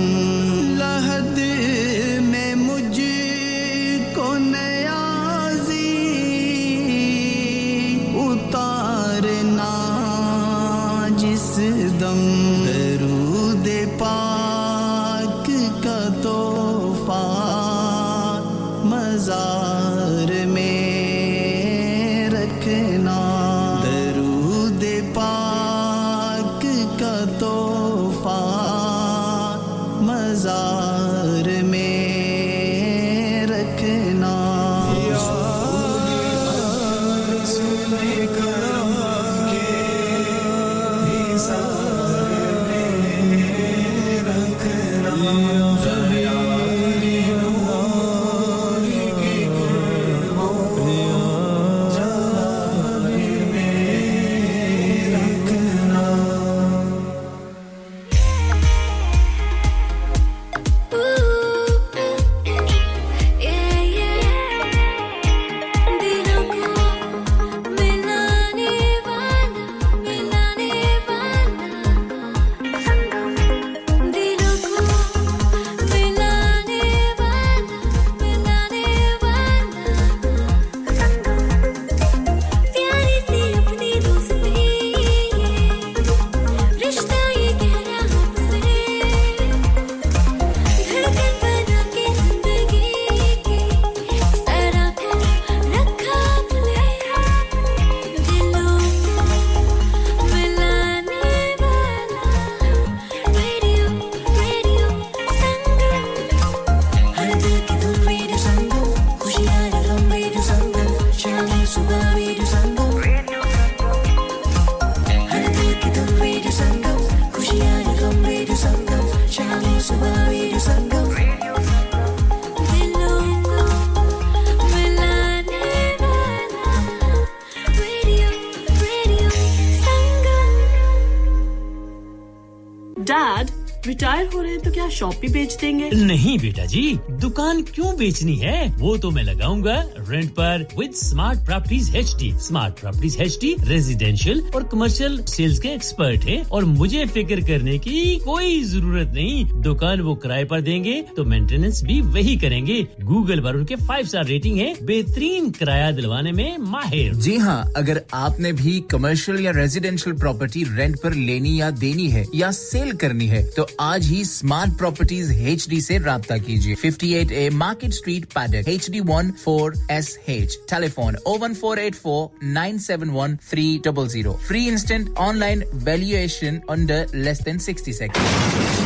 शॉप भी बेच देंगे नहीं बेटा जी दुकान क्यों बेचनी है वो तो मैं लगाऊंगा रेंट पर with smart properties HD smart properties HD residential और कमर्शियल सेल्स के एक्सपर्ट हैं और मुझे फिक्र करने की कोई जरूरत नहीं दुकान वो किराए पर देंगे तो मेंटेनेंस भी वही करेंगे गूगल पर उनके five स्टार रेटिंग है बेहतरीन किराया दिलवाने में माहिर जी हां अगर आपने भी कमर्शियल या रेजिडेंशियल प्रॉपर्टी रेंट पर लेनी या देनी है या सेल करनी है तो आज ही स्मार्ट प्रॉपर्टीज एचडी से राब्ता कीजिए fifty-eight A Market Street Paddock H D one four S H telephone oh one four eight four nine seven one three zero zero free instant online valuation under less than sixty seconds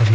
Have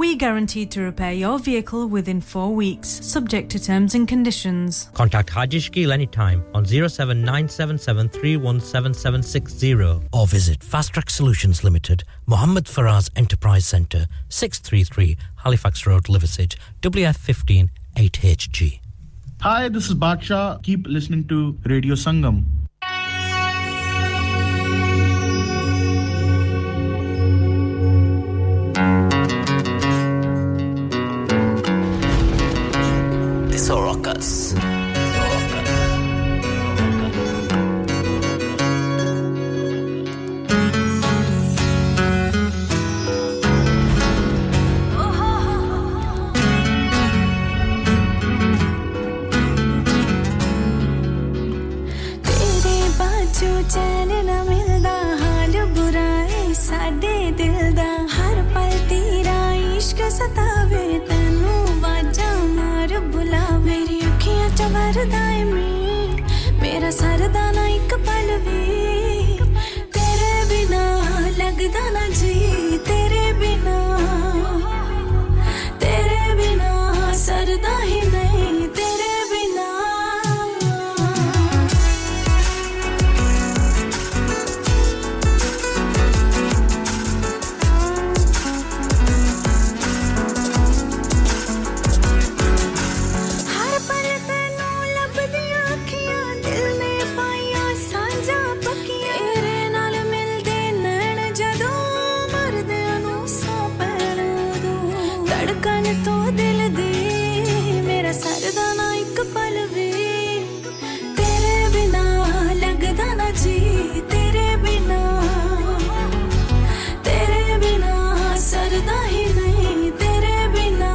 We guaranteed to repair your vehicle within four weeks, subject to terms and conditions. Contact Haji Shkil anytime on oh seven nine seven seven three one seven seven six zero or visit Fast Track Solutions Limited, Muhammad Faraz Enterprise Center, six thirty-three Halifax Road, Liversedge, W F one five eight H G. Hi, this is Baksha. Keep listening to Radio Sangam. Rockers. Rockers. मेरा सरदा ना एक पल भी तेरे बिना लगदा ना जी तेरे बिना तेरे बिना सरदा ही नहीं तेरे बिना हर पल तैनू लभदी आँखियाँ दिल ने पाया सांझा पक्कियाँ तेरे नाल मिलदे नैन जदों मरदियां नू सां पैनू दो धड़कन तो दिल दी मेरा सरदा ना इक पल वी तेरे बिना लगदा ना जी तेरे बिना तेरे बिना सरदा ही नहीं तेरे बिना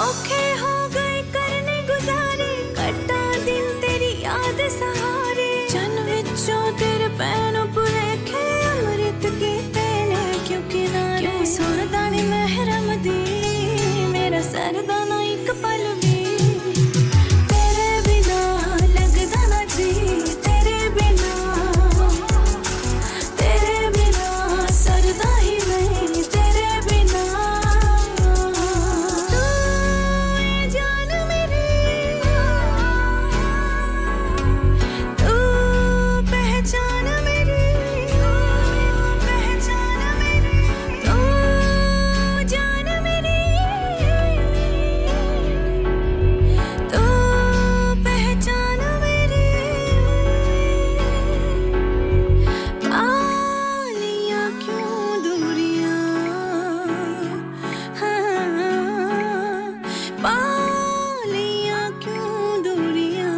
औखे हो गए करने गुजारे कट्टा दिल तेरी याद सहारे चन विचों तेरे पैनों पुरेखे अमृत के तेले क्यों किनारे क्यों सुरदा ने महरम दी मेरा सरदा ना एक पल भी तेरे बिना लगदा ना जी तेरे बिना तेरे बिना सरदा ही नहीं तेरे बिना तू है जान मेरी तू पहचान मेरी तू पहचान मेरी तू जान मेरी तू पहचान मेरी पालियाँ क्यों दूरियाँ हाँ पालियाँ क्यों दूरियाँ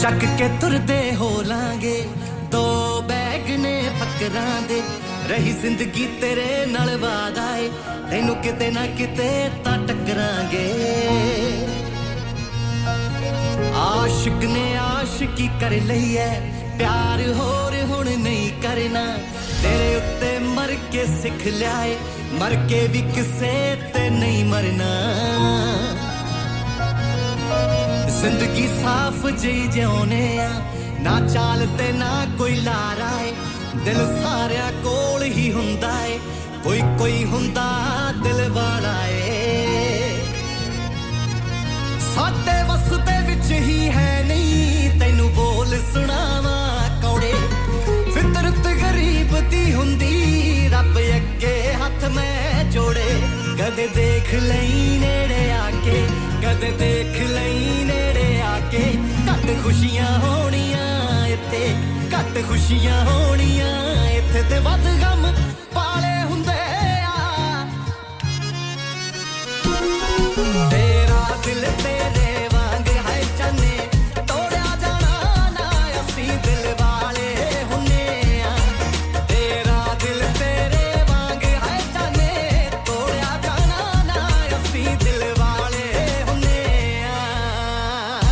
शक के तुरदे हो लांगे दो बैग ने फकरां दे रही जिंदगी तेरे नाल वादा है तैनू किते ना किते ता टकरांगे आशिक ने आशिकी कर लई है प्यार होर हुण नहीं करना तेरे उत्ते मर के सिख लिया है मर के भी किसे ते नहीं मरना जिंदगी साफ जी जियोने आ ना चाल ते ना कोई लारा है दिल सारे कोल ही हुंदा है कोई कोई हुंदा दिल वाला है साडे वस ते विच ही है नहीं तैनू बोल सुनावा कौड़े फितरत गरीब दी हुंदी रब अगे हथ मैं जोड़े कदे देख लई नेड़े आके कदे देख लई नेड़े आके घट खुशियां होणियां इत्थे घट खुशियां होणियां इत्थे ते वध गम पाले हुंदे आ तेरा दिल तेरे वांग है चन्ने तोड़िया जाना ना असीं दिल वाले हुन्ने आ तेरा दिल तेरे वांग है चन्ने तोड़िया जाना ना असीं दिल वाले हुन्ने आ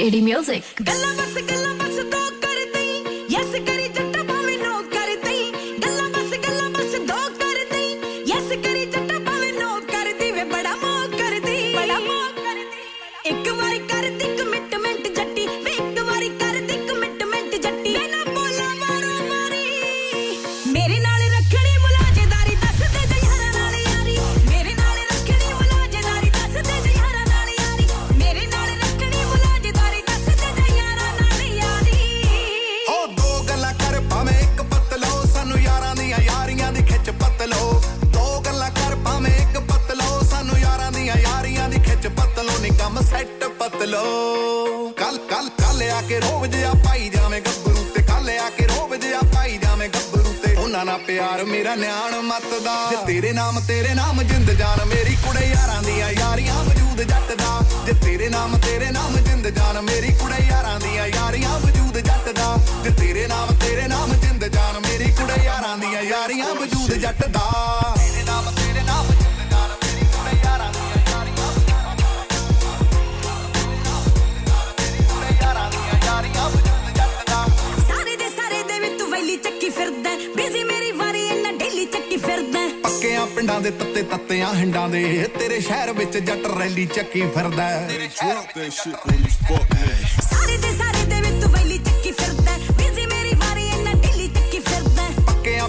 shady music. Chucky Ferda. Drop that shit for these fuck ass. Sare de sare de with wali Chucky Ferda. Busy meri wari na dilli Chucky Ferda. Pakkeya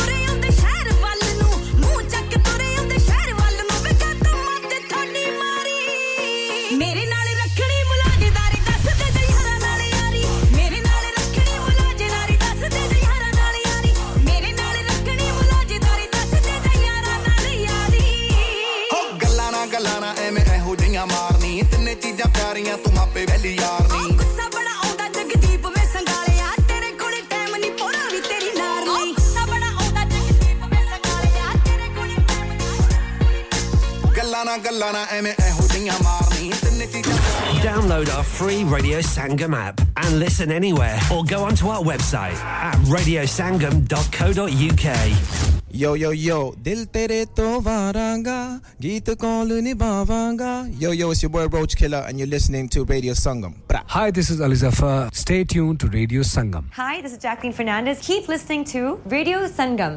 ਤੁਰੇ ਆਉਂਦੇ ਸ਼ਹਿਰ ਵੱਲ ਨੂੰ ਮੂੰਹ ਚੱਕ ਤੁਰੇ ਆਉਂਦੇ ਸ਼ਹਿਰ ਵੱਲ ਨੂੰ ਵੇ ਕਾ ਤਮਾ ਤੇ ਥੋੜੀ ਮਾਰੀ ਮੇਰੇ ਨਾਲ ਰੱਖਣੀ ਮੁਲਾਜ਼ਦਾਰੀ ਦੱਸਦੇ ਤੇ ਯਾਰਾਂ ਨਾਲ ਯਾਰੀ ਮੇਰੇ ਨਾਲ ਰੱਖਣੀ ਮੁਲਾਜ਼ਦਾਰੀ ਦੱਸਦੇ ਤੇ ਯਾਰਾਂ ਨਾਲ ਯਾਰੀ ਮੇਰੇ ਨਾਲ ਰੱਖਣੀ ਲਾਣਾ ਐਵੇਂ ਇਹੋ ਜਿਹੀਆਂ ਮਾਰਨੀ ਤਿੰਨੇ ਚੀਜ਼ਾਂ ਪਿਆਰੀਆਂ ਤੂੰ ਮਾਪੇ ਵੈਲੀ ਯਾਰਨੀ ਗੁੱਸਾ ਬੜਾ ਆਉਂਦਾ ਜਗਦੀਪ ਵੇ ਸੰਗਾਲਿਆ ਤੇਰੇ ਕੋਲੇ ਟਾਈਮ ਨਹੀਂ ਪੋਣਾ ਵੀ ਤੇਰੀ ਲਾਰਨੀ ਗੁੱਸਾ ਬੜਾ ਆਉਂਦਾ ਜਗਦੀਪ ਵੇ ਸੰਗਾਲਿਆ ਤੇਰੇ ਕੋਲੇ ਟਾਈਮ ਨਹੀਂ ਗੱਲਾਂ ਨਾ ਗੱਲਾਂ ਨਾ ਐਵੇਂ ਇਹੋ ਜਿਹੀਆਂ ਮਾਰਨੀ ਤਿੰਨੇ ਚੀਜ਼ਾਂ Download our free Radio Sangam app and listen anywhere or go onto our website at radio sangam dot co dot u k Yo, yo, yo, Dil Tere To Varanga, Geet Kaun Nibhavanga. Yo, yo, it's your boy Roach Killer, and you're listening to Radio Sangam. Bra. Hi, this is Ali Zafar. Stay tuned to Radio Sangam. Hi, this is Jacqueline Fernandez. Keep listening to Radio Sangam.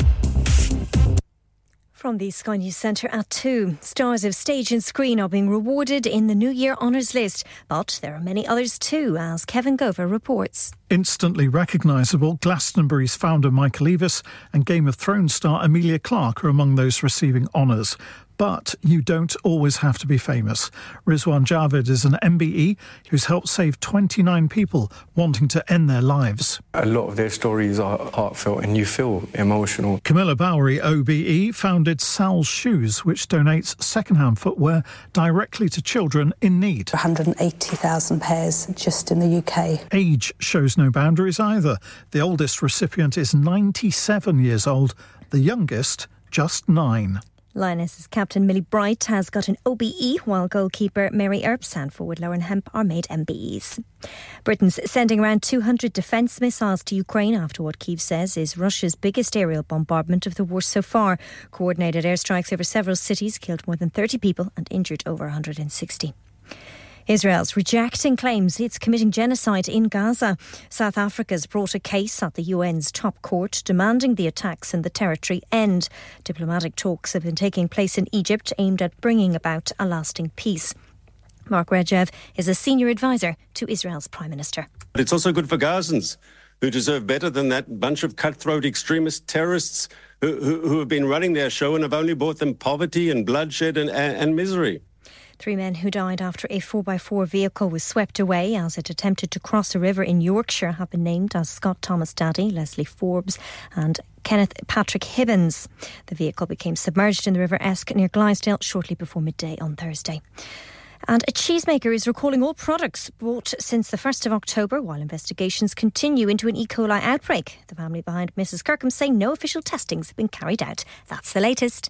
From the Sky News Centre at two, stars of stage and screen are being rewarded in the New Year honours list, but there are many others too, as Kevin Gover reports. Instantly recognisable, Glastonbury's founder Michael Eavis and Game of Thrones star Emilia Clarke are among those receiving honours. But you don't always have to be famous. Rizwan Javed is an M B E who's helped save twenty-nine people wanting to end their lives. A lot of their stories are heartfelt and you feel emotional. Camilla Bowery, O B E, founded Sal's Shoes, which donates second-hand footwear directly to children in need. one hundred eighty thousand pairs just in the U K. Age shows no boundaries either. The oldest recipient is ninety-seven years old, the youngest just nine. Lionesses captain Millie Bright has got an O B E, while goalkeeper Mary Earps and forward Lauren Hemp are made M B Es. Britain's sending around two hundred defence missiles to Ukraine after what Kyiv says is Russia's biggest aerial bombardment of the war so far. Coordinated airstrikes over several cities killed more than thirty people and injured over one hundred sixty. Israel's rejecting claims it's committing genocide in Gaza. South Africa's brought a case at the U N's top court demanding the attacks in the territory end. Diplomatic talks have been taking place in Egypt aimed at bringing about a lasting peace. Mark Regev is a senior advisor to Israel's Prime Minister. But it's also good for Gazans, who deserve better than that bunch of cutthroat extremist terrorists who, who, who have been running their show and have only brought them poverty and bloodshed and, and, and misery. Three men who died after a four by four vehicle was swept away as it attempted to cross a river in Yorkshire have been named as Scott Thomas Daddy, Leslie Forbes and Kenneth Patrick Hibbins. The vehicle became submerged in the River Esk near Glysdale shortly before midday on Thursday. And a cheesemaker is recalling all products bought since the first of October while investigations continue into an E. coli outbreak. The family behind Missus Kirkham say no official testings have been carried out. That's the latest.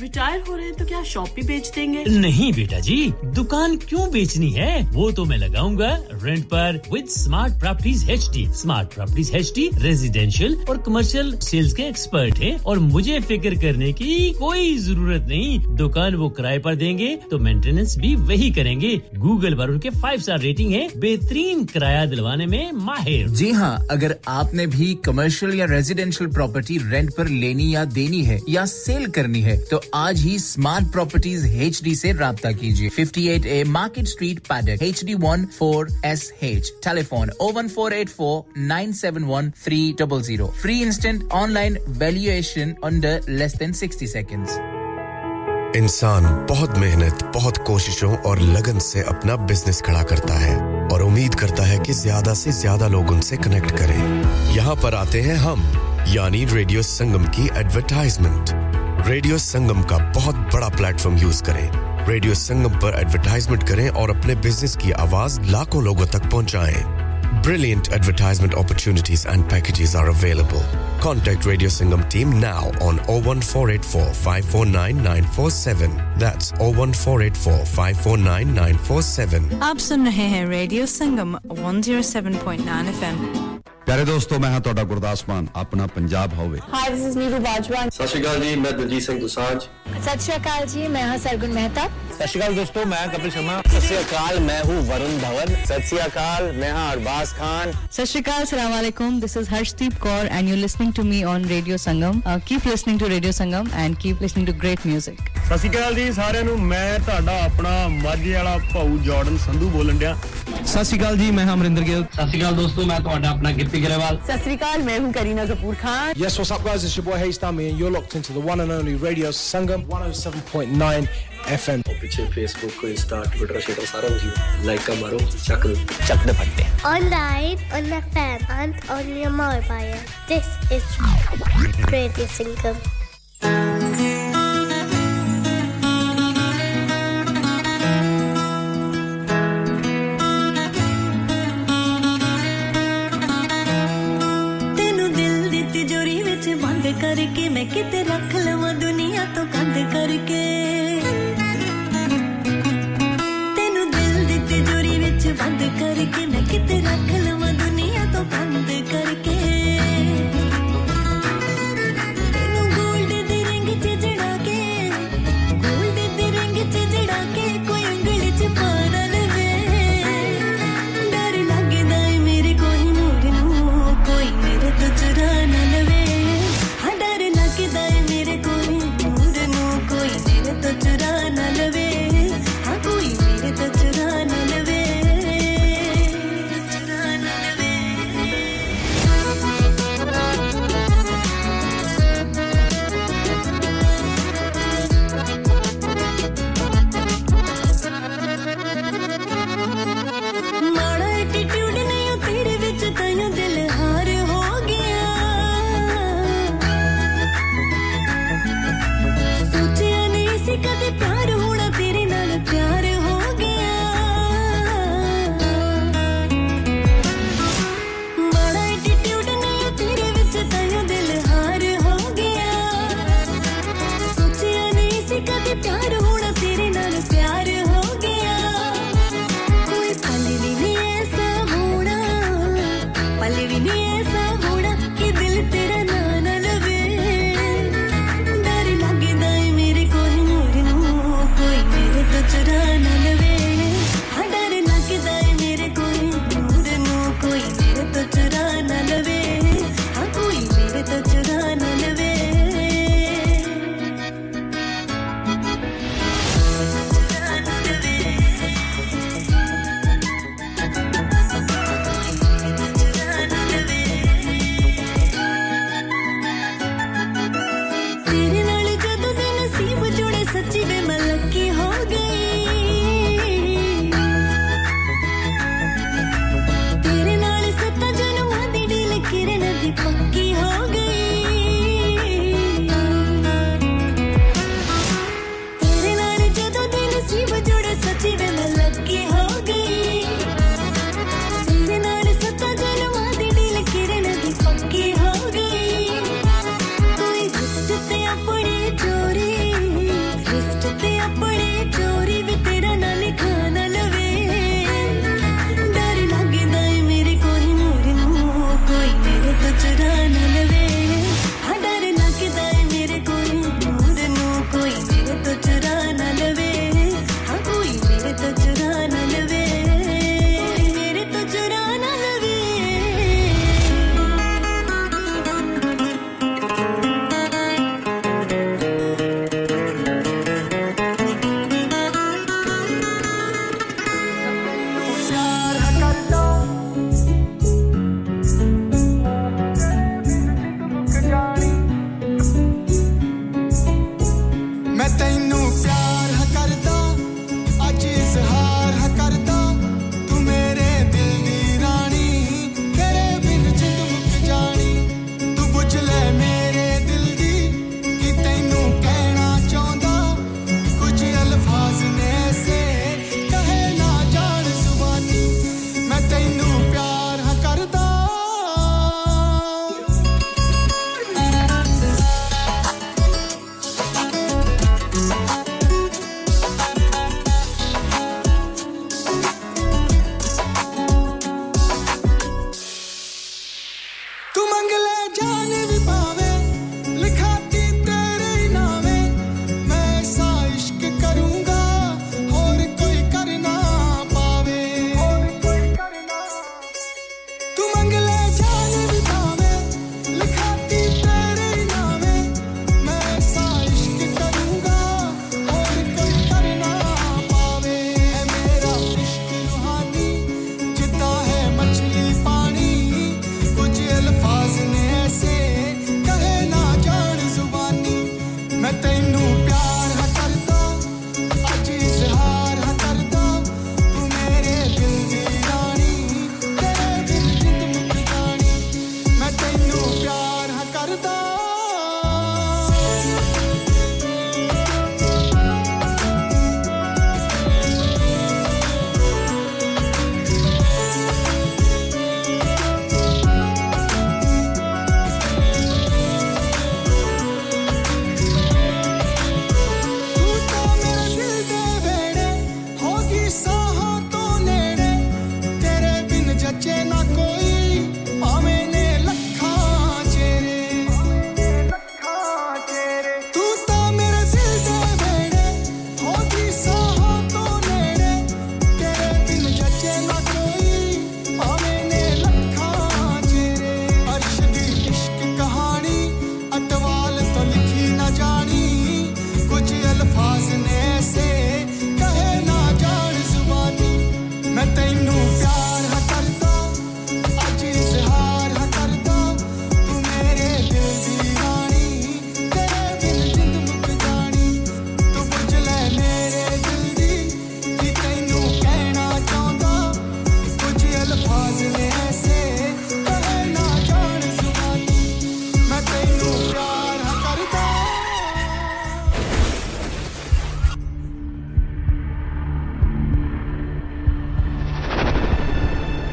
Retire हो रहे हैं तो क्या shop भी बेच देंगे? नहीं बेटा जी, दुकान क्यों बेचनी है? वो तो मैं लगाऊंगा रेंट पर with smart properties HD. Smart properties HD residential और कमर्शियल सेल्स के एक्सपर्ट हैं और मुझे फिक्र करने की कोई जरूरत नहीं। दुकान वो किराए पर देंगे तो मेंटेनेंस भी वही करेंगे। गूगल पर उनके five star रेटिंग है, बेहतरीन किराया दिलवाने में माहिर। जी हां, अगर आपने भी कमर्शियल या रेजिडेंशियल प्रॉपर्टी रेंट पर लेनी या देनी है या सेल करनी है तो आज ही Smart Properties H D से राब्ता कीजिए. fifty-eight A Market Street, Paddock, H D one four S H. Telephone oh one four eight four nine seven one three zero zero. Free instant online valuation under less than sixty seconds. इंसान बहुत मेहनत, बहुत कोशिशों और लगन से अपना business खड़ा करता है और उम्मीद करता है कि ज़्यादा से ज़्यादा लोग उनसे कनेक्ट करें. यहाँ पर आते हैं हम, यानी रेडियो संगम की एडवर्टाइजमेंट. रेडियो संगम का बहुत बड़ा प्लेटफॉर्म यूज करें. रेडियो संगम पर एडवर्टाइजमेंट करें और अपने बिजनेस की आवाज लाखों लोगों तक पहुंचाएं. Brilliant advertisement opportunities and packages are available. Contact Radio Sangam team now on oh one four eight four five four nine nine four seven. That's oh one four eight four five four nine nine four seven. Aap sun rahe hain Radio Sangam one oh seven point nine F M. प्यारे दोस्तों, मैं हां तोड़ा गुरदास मान, अपना पंजाब होवे. Hi, this is Neeru Bajwa. सत श्री अकाल जी, मैं दलजीत सिंह दुसांझ. सत श्री अकाल जी, मैं हां सरगुन मेहता. सत श्री अकाल दोस्तों, मैं कपिल शर्मा. सत श्री अकाल, मैं हूं वरुण धवन. सत श्री अकाल, मैं हां अरबाज खान. सत श्री अकाल, अस्सलाम वालेकुम. This is Harshdeep Kaur and you listening to me on radio Sangam. Keep listening to radio Sangam and keep listening to great music. सत श्री अकाल जी सारिਆਂ ਨੂੰ, ਮੈਂ ਤੁਹਾਡਾ ਆਪਣਾ ਮਾਝੇ ਵਾਲਾ ਭਾਉ ਜਾਰਡਨ ਸੰਧੂ ਬੋਲਣ ਡਿਆ. ਸਤ ਸ਼੍ਰੀ ਅਕਾਲ ਜੀ, ਮੈਂ ਅਮਰਿੰਦਰ ਗਿੱਲ. ਸਤ ਸ਼੍ਰੀ ਅਕਾਲ ਦੋਸਤੋ, ਮੈਂ ਤੁਹਾਡਾ ਆਪਣਾ ਗਿੱਪੀ ਗਰੇਵਾਲ. ਸਤ ਸ਼੍ਰੀ ਅਕਾਲ, ਮੈਂ ਹੂੰ Kareena Kapoor Khan. Yes, what's up guys, it's your boy Hayes Dami and you're locked into the one and only Radio Sangam one oh seven point nine F M. ਪਿੱਛੇ Facebook ਤੇ Insta, Twitter ਸ਼ੇਅਰ ਸਾਰਾ ਕੁਝ ਲਾਈਕਾਂ ਮਾਰੋ, ਚੱਕ ਚੱਕ ਦੇ ਫੱਟੇ. Online, on the fan and on your mobile. This is Radio Sangam. करके मैं किते रख लवा दुनिया तो कंध करके तेनु दिल दिते जोरी विच बंद करके मैं किते रख लवा दुनिया तो कंध करके तेनु गोल्ड दे रंग च जड़ा के गोल्ड दे रंग च जड़ा के कोई उंगल च पाना लवे डर लगदा है मेरे कोई मोर नु कोई मेरे तो चुरा ना लवे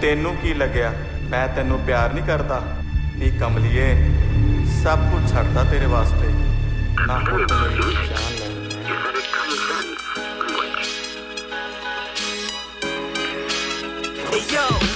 ਤੈਨੂੰ ਕੀ ਲੱਗਿਆ ਮੈਂ ਤੈਨੂੰ ਪਿਆਰ ਨਹੀਂ ਕਰਦਾ ਨੀ ਕਮਲੀਏ ਸਭ ਕੁਝ ਛੱਡਦਾ ਤੇਰੇ ਵਾਸਤੇ ਨਾ ਕੋਈ ਜਾਨ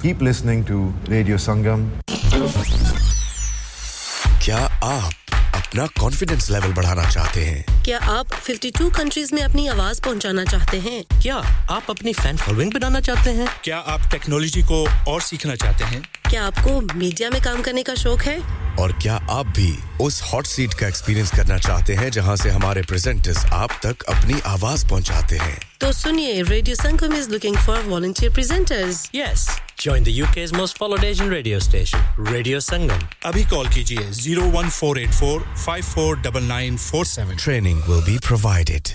Keep listening to Radio Sangam. क्या आप अपना confidence level बढ़ाना चाहते हैं? क्या आप fifty-two countries में अपनी आवाज पहुंचाना चाहते हैं? क्या आप अपनी fan following बनाना चाहते हैं? क्या आप technology को और सीखना चाहते हैं? क्या आपको मीडिया में काम करने का शौक है? और क्या आप भी उस हॉट सीट का एक्सपीरियंस करना चाहते हैं जहां से हमारे प्रेजेंटर्स आप तक अपनी आवाज पहुंचाते हैं? तो सुनिए radio Sangam is looking for volunteer presenters. Yes Join the U K's most followed Asian radio station, Radio Sangam. Abhi call kijiye zero one four eight four five four nine nine four seven. Training will be provided.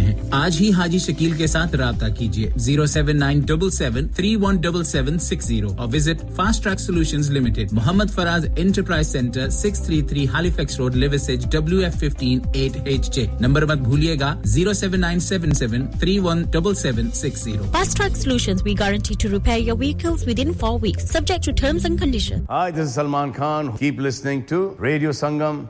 आज ही हाजी शकील के साथ राबता कीजिए zero seven nine seven seven three one seven seven six zero और visit fast track solutions limited Mohammad Faraz enterprise centre six thirty-three Halifax road Liversedge W F one five eight H J number मत भूलिएगा zero seven nine seven seven three one seven seven six zero Fast Track Solutions we guarantee to repair your vehicles within four weeks subject to terms and conditions Hi this is Salman Khan keep listening to Radio Sangam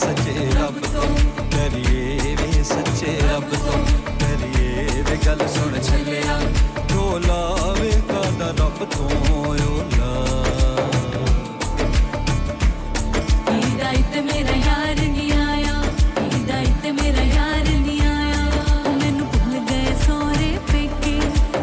सचे रब तो करिए वे सचे रब तो करिए वे गल सुन छलिया रोला वे कादा रब तो योला हिदायत मेरा यार नहीं आया हिदायत मेरा यार नहीं आया मैंनू भूल गए सारे पेके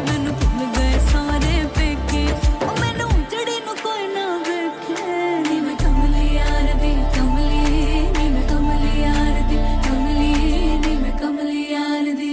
मैंनू भूल गए सारे पेके ओ मैंनू जड़ी नू कोई ना देखे नी मैं कमली यार दी कमली नी मैं कमली यार दी कमली नी मैं कमली यार दी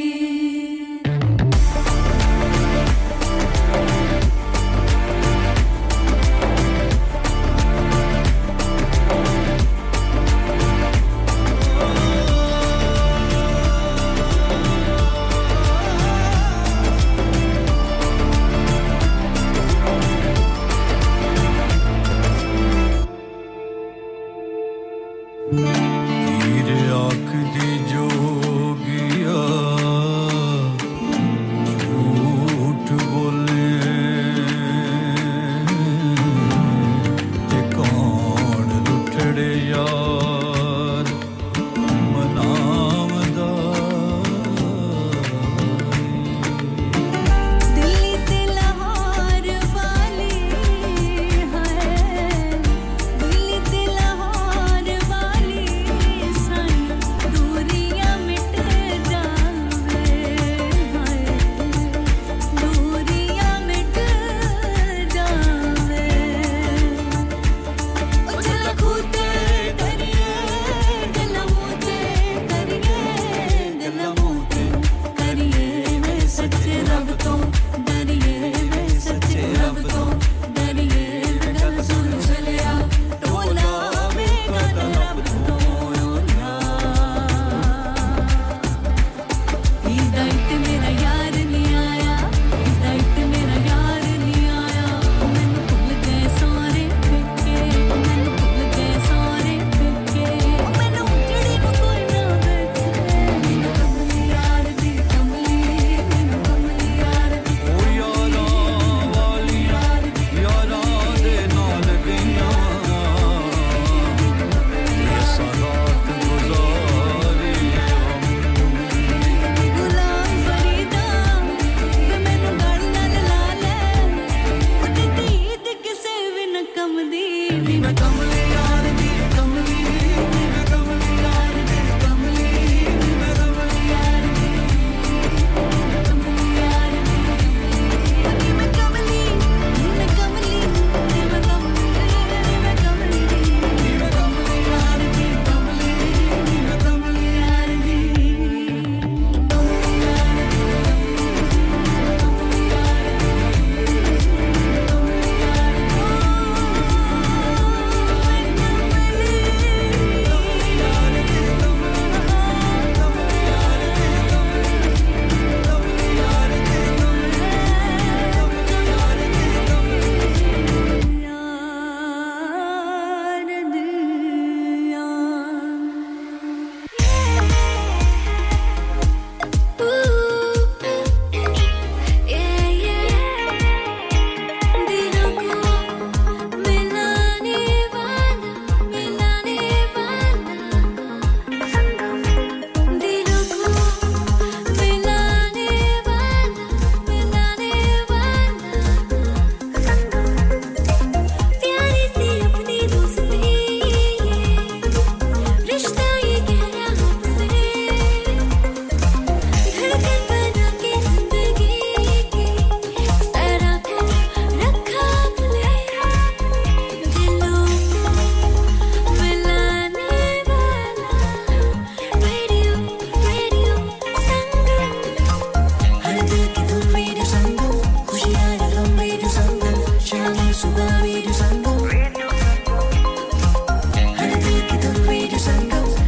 Radio Sangam,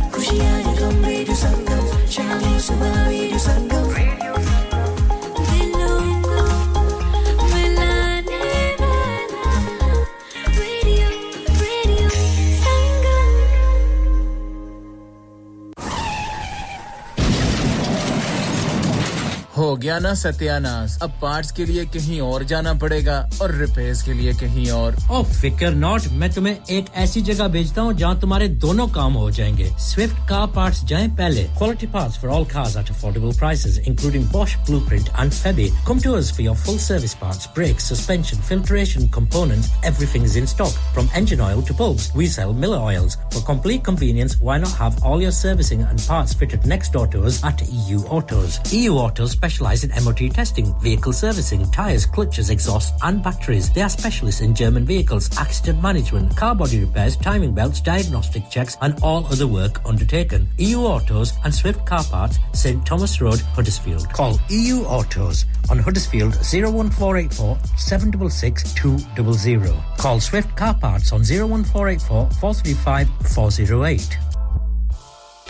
हो गया ना सत्यानाश अब पार्ट्स के लिए कहीं और जाना पड़ेगा और रिपेयर्स के लिए कहीं और ओ फिकर नॉट मैं तुम्हें एक ऐसी जगह भेजता हूं जहां तुम्हारे दोनों काम हो जाएंगे स्विफ्ट कार पार्ट्स जाएं पहले quality parts for all cars at affordable prices including Bosch blueprint and Febi come to us for your full service parts brakes suspension filtration components everything is in stock from engine oil to bulbs we sell Miller oils for complete convenience why not have all your servicing and parts fitted next door to us at E U Autos E U Autos specialise in M O T testing, vehicle servicing, tyres, clutches, exhausts and batteries. They are specialists in German vehicles, accident management, car body repairs, timing belts, diagnostic checks and all other work undertaken. E U Autos and Swift Car Parts, St Thomas Road, Huddersfield. Call E U Autos on Huddersfield oh one four eight four, seven six six, two hundred. Call Swift Car Parts on oh one four eight four, four three five, four oh eight.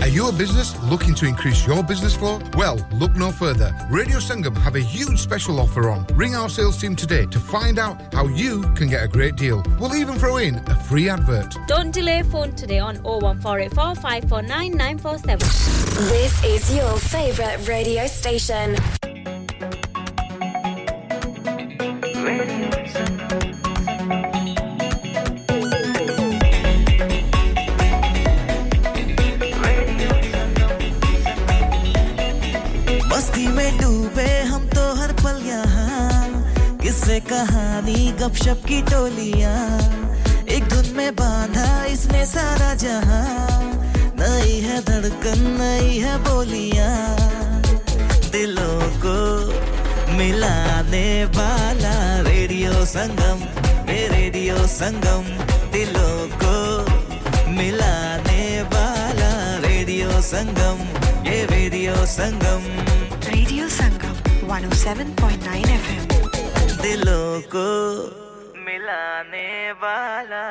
Are you a business looking to increase your business flow? Well, look no further. Radio Sangam have a huge special offer on. Ring our sales team today to find out how you can get a great deal. We'll even throw in a free advert. Don't delay, phone today on oh one four eight four, five four nine, nine four seven. This is your favourite radio station. कहानी गपशप की टोलियां एक धुन में बांधा इसने सारा जहां नई है धड़कन नई है बोलियां दिलों को मिलाने वाला रेडियो संगम ये रेडियो संगम दिलों को मिलाने वाला रेडियो संगम ये radio Sangam radio Sangam one oh seven point nine F M दिलों को मिलाने वाला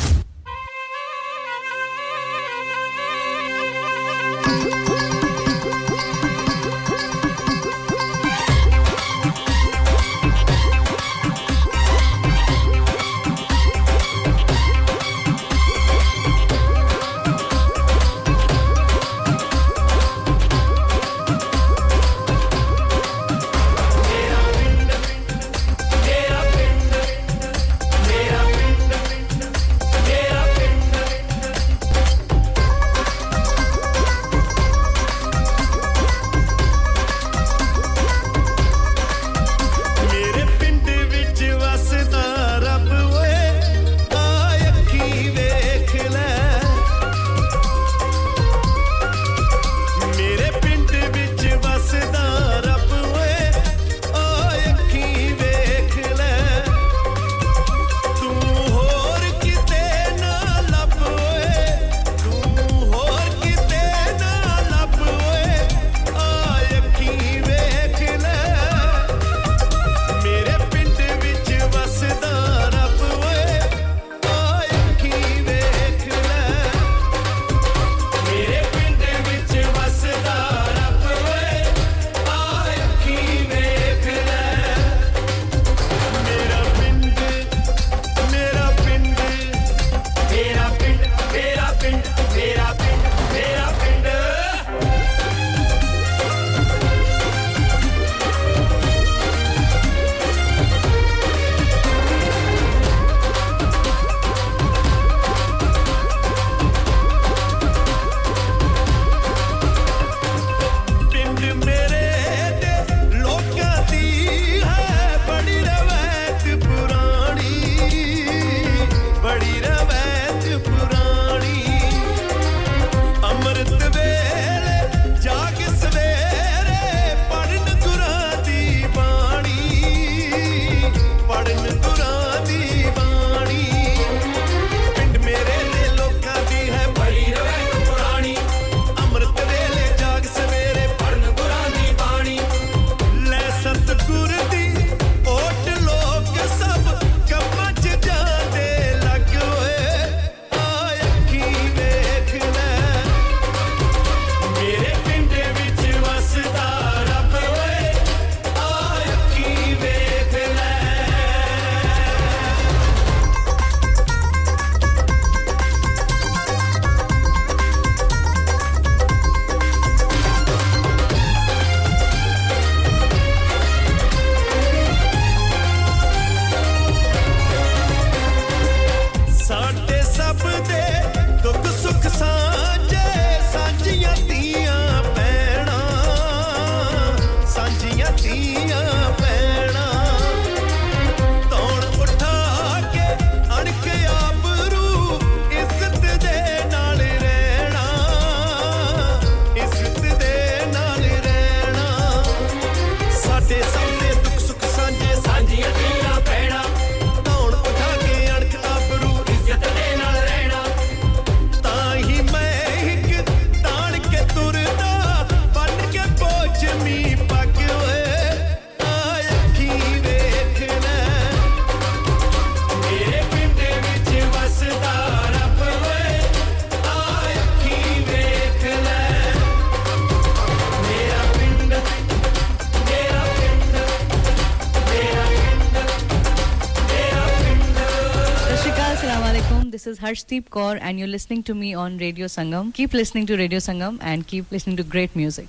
Harshdeep Kaur, and you're listening to me on Radio Sangam. Keep listening to Radio Sangam and keep listening to great music.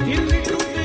Give me to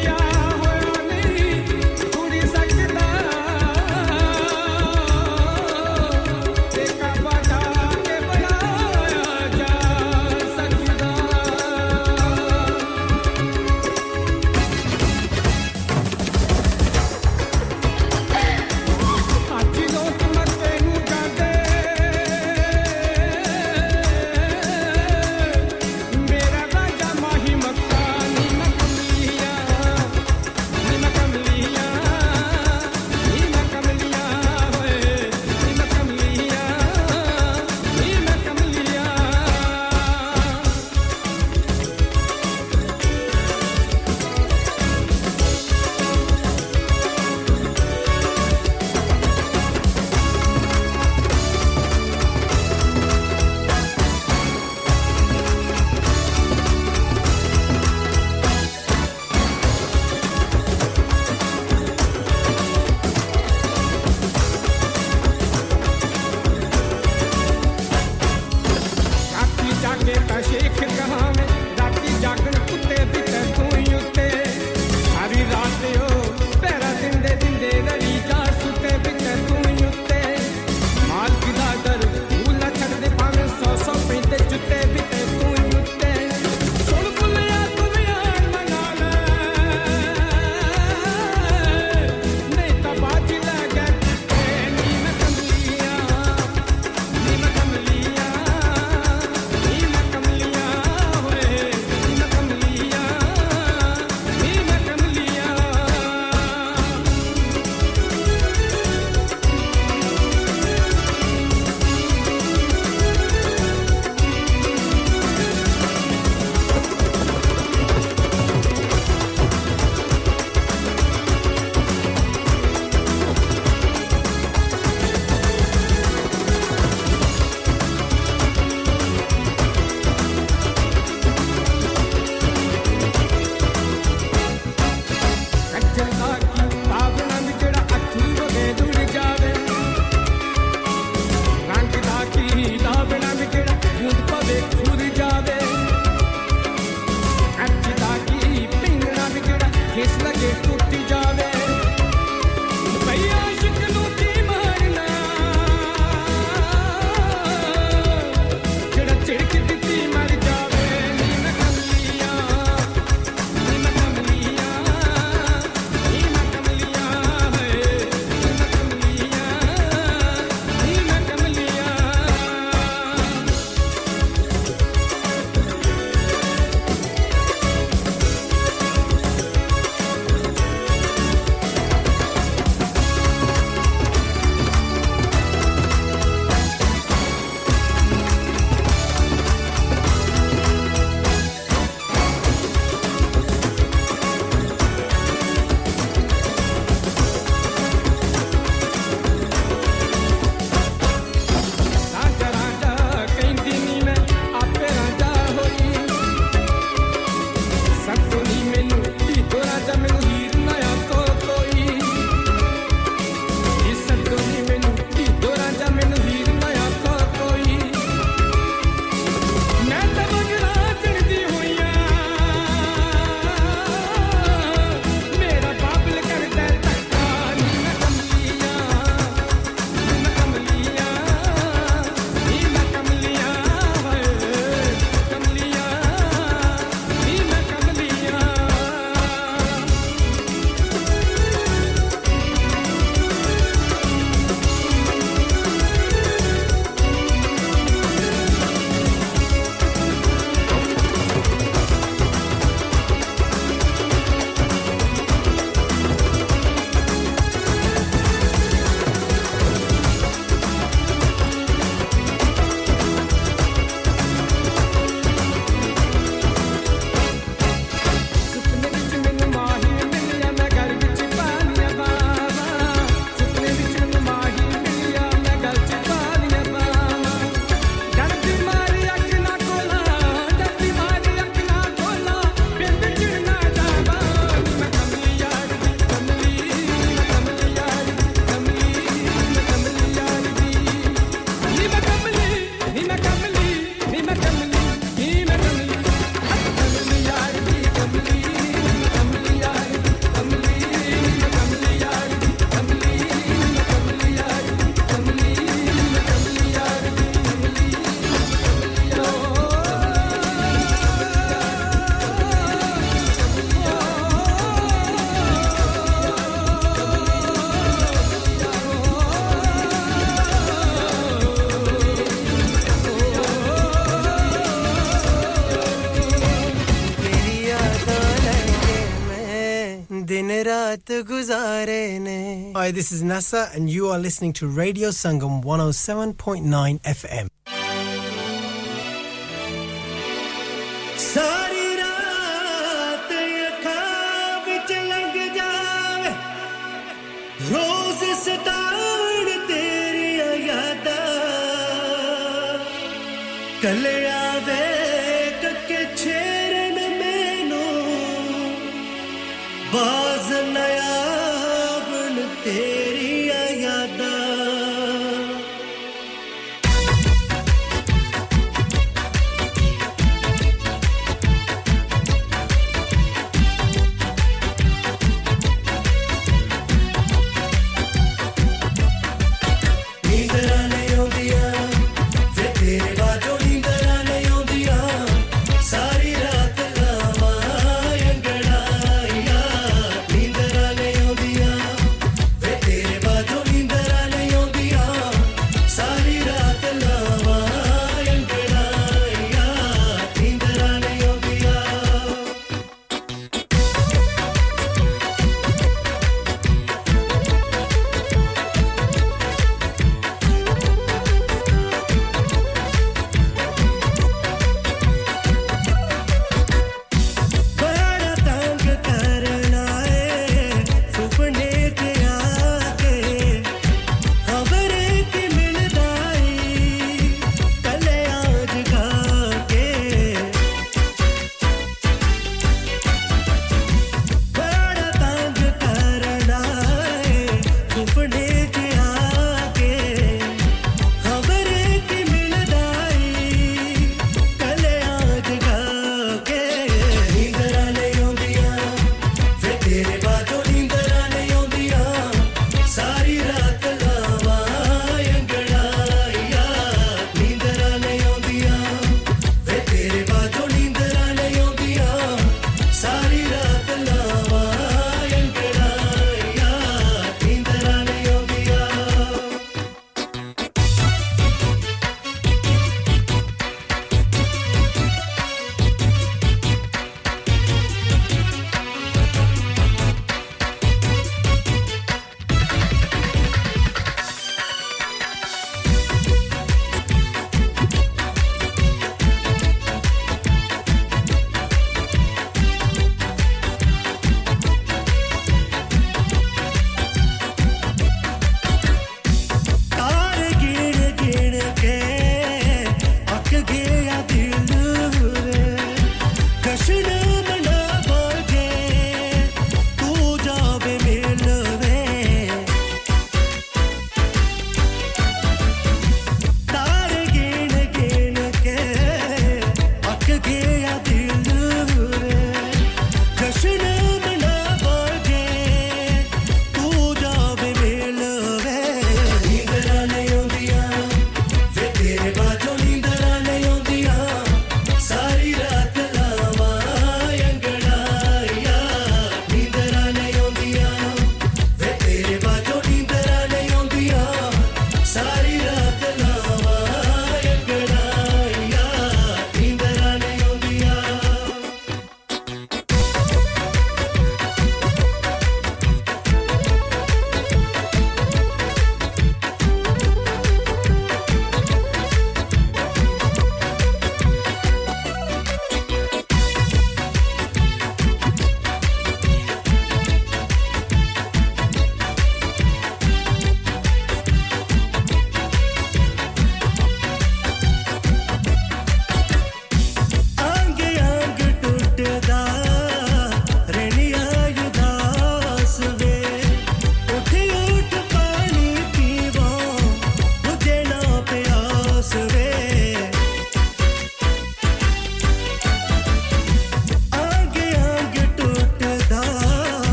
दिन रात गुजारे ने. Hi, this is Nasa and you are listening to Radio Sangam one oh seven point nine F M.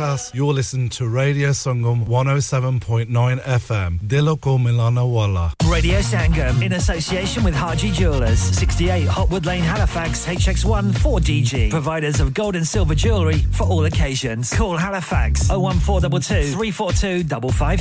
class, you're listening to Radio Sangam one oh seven point nine F M. Diloko Milana Wala. Radio Sangam in association with Haji Jewellers, sixty-eight Hotwood Lane, Halifax, H X one four D G. Providers of gold and silver jewellery for all occasions. Call Halifax oh one four two two three four two five five.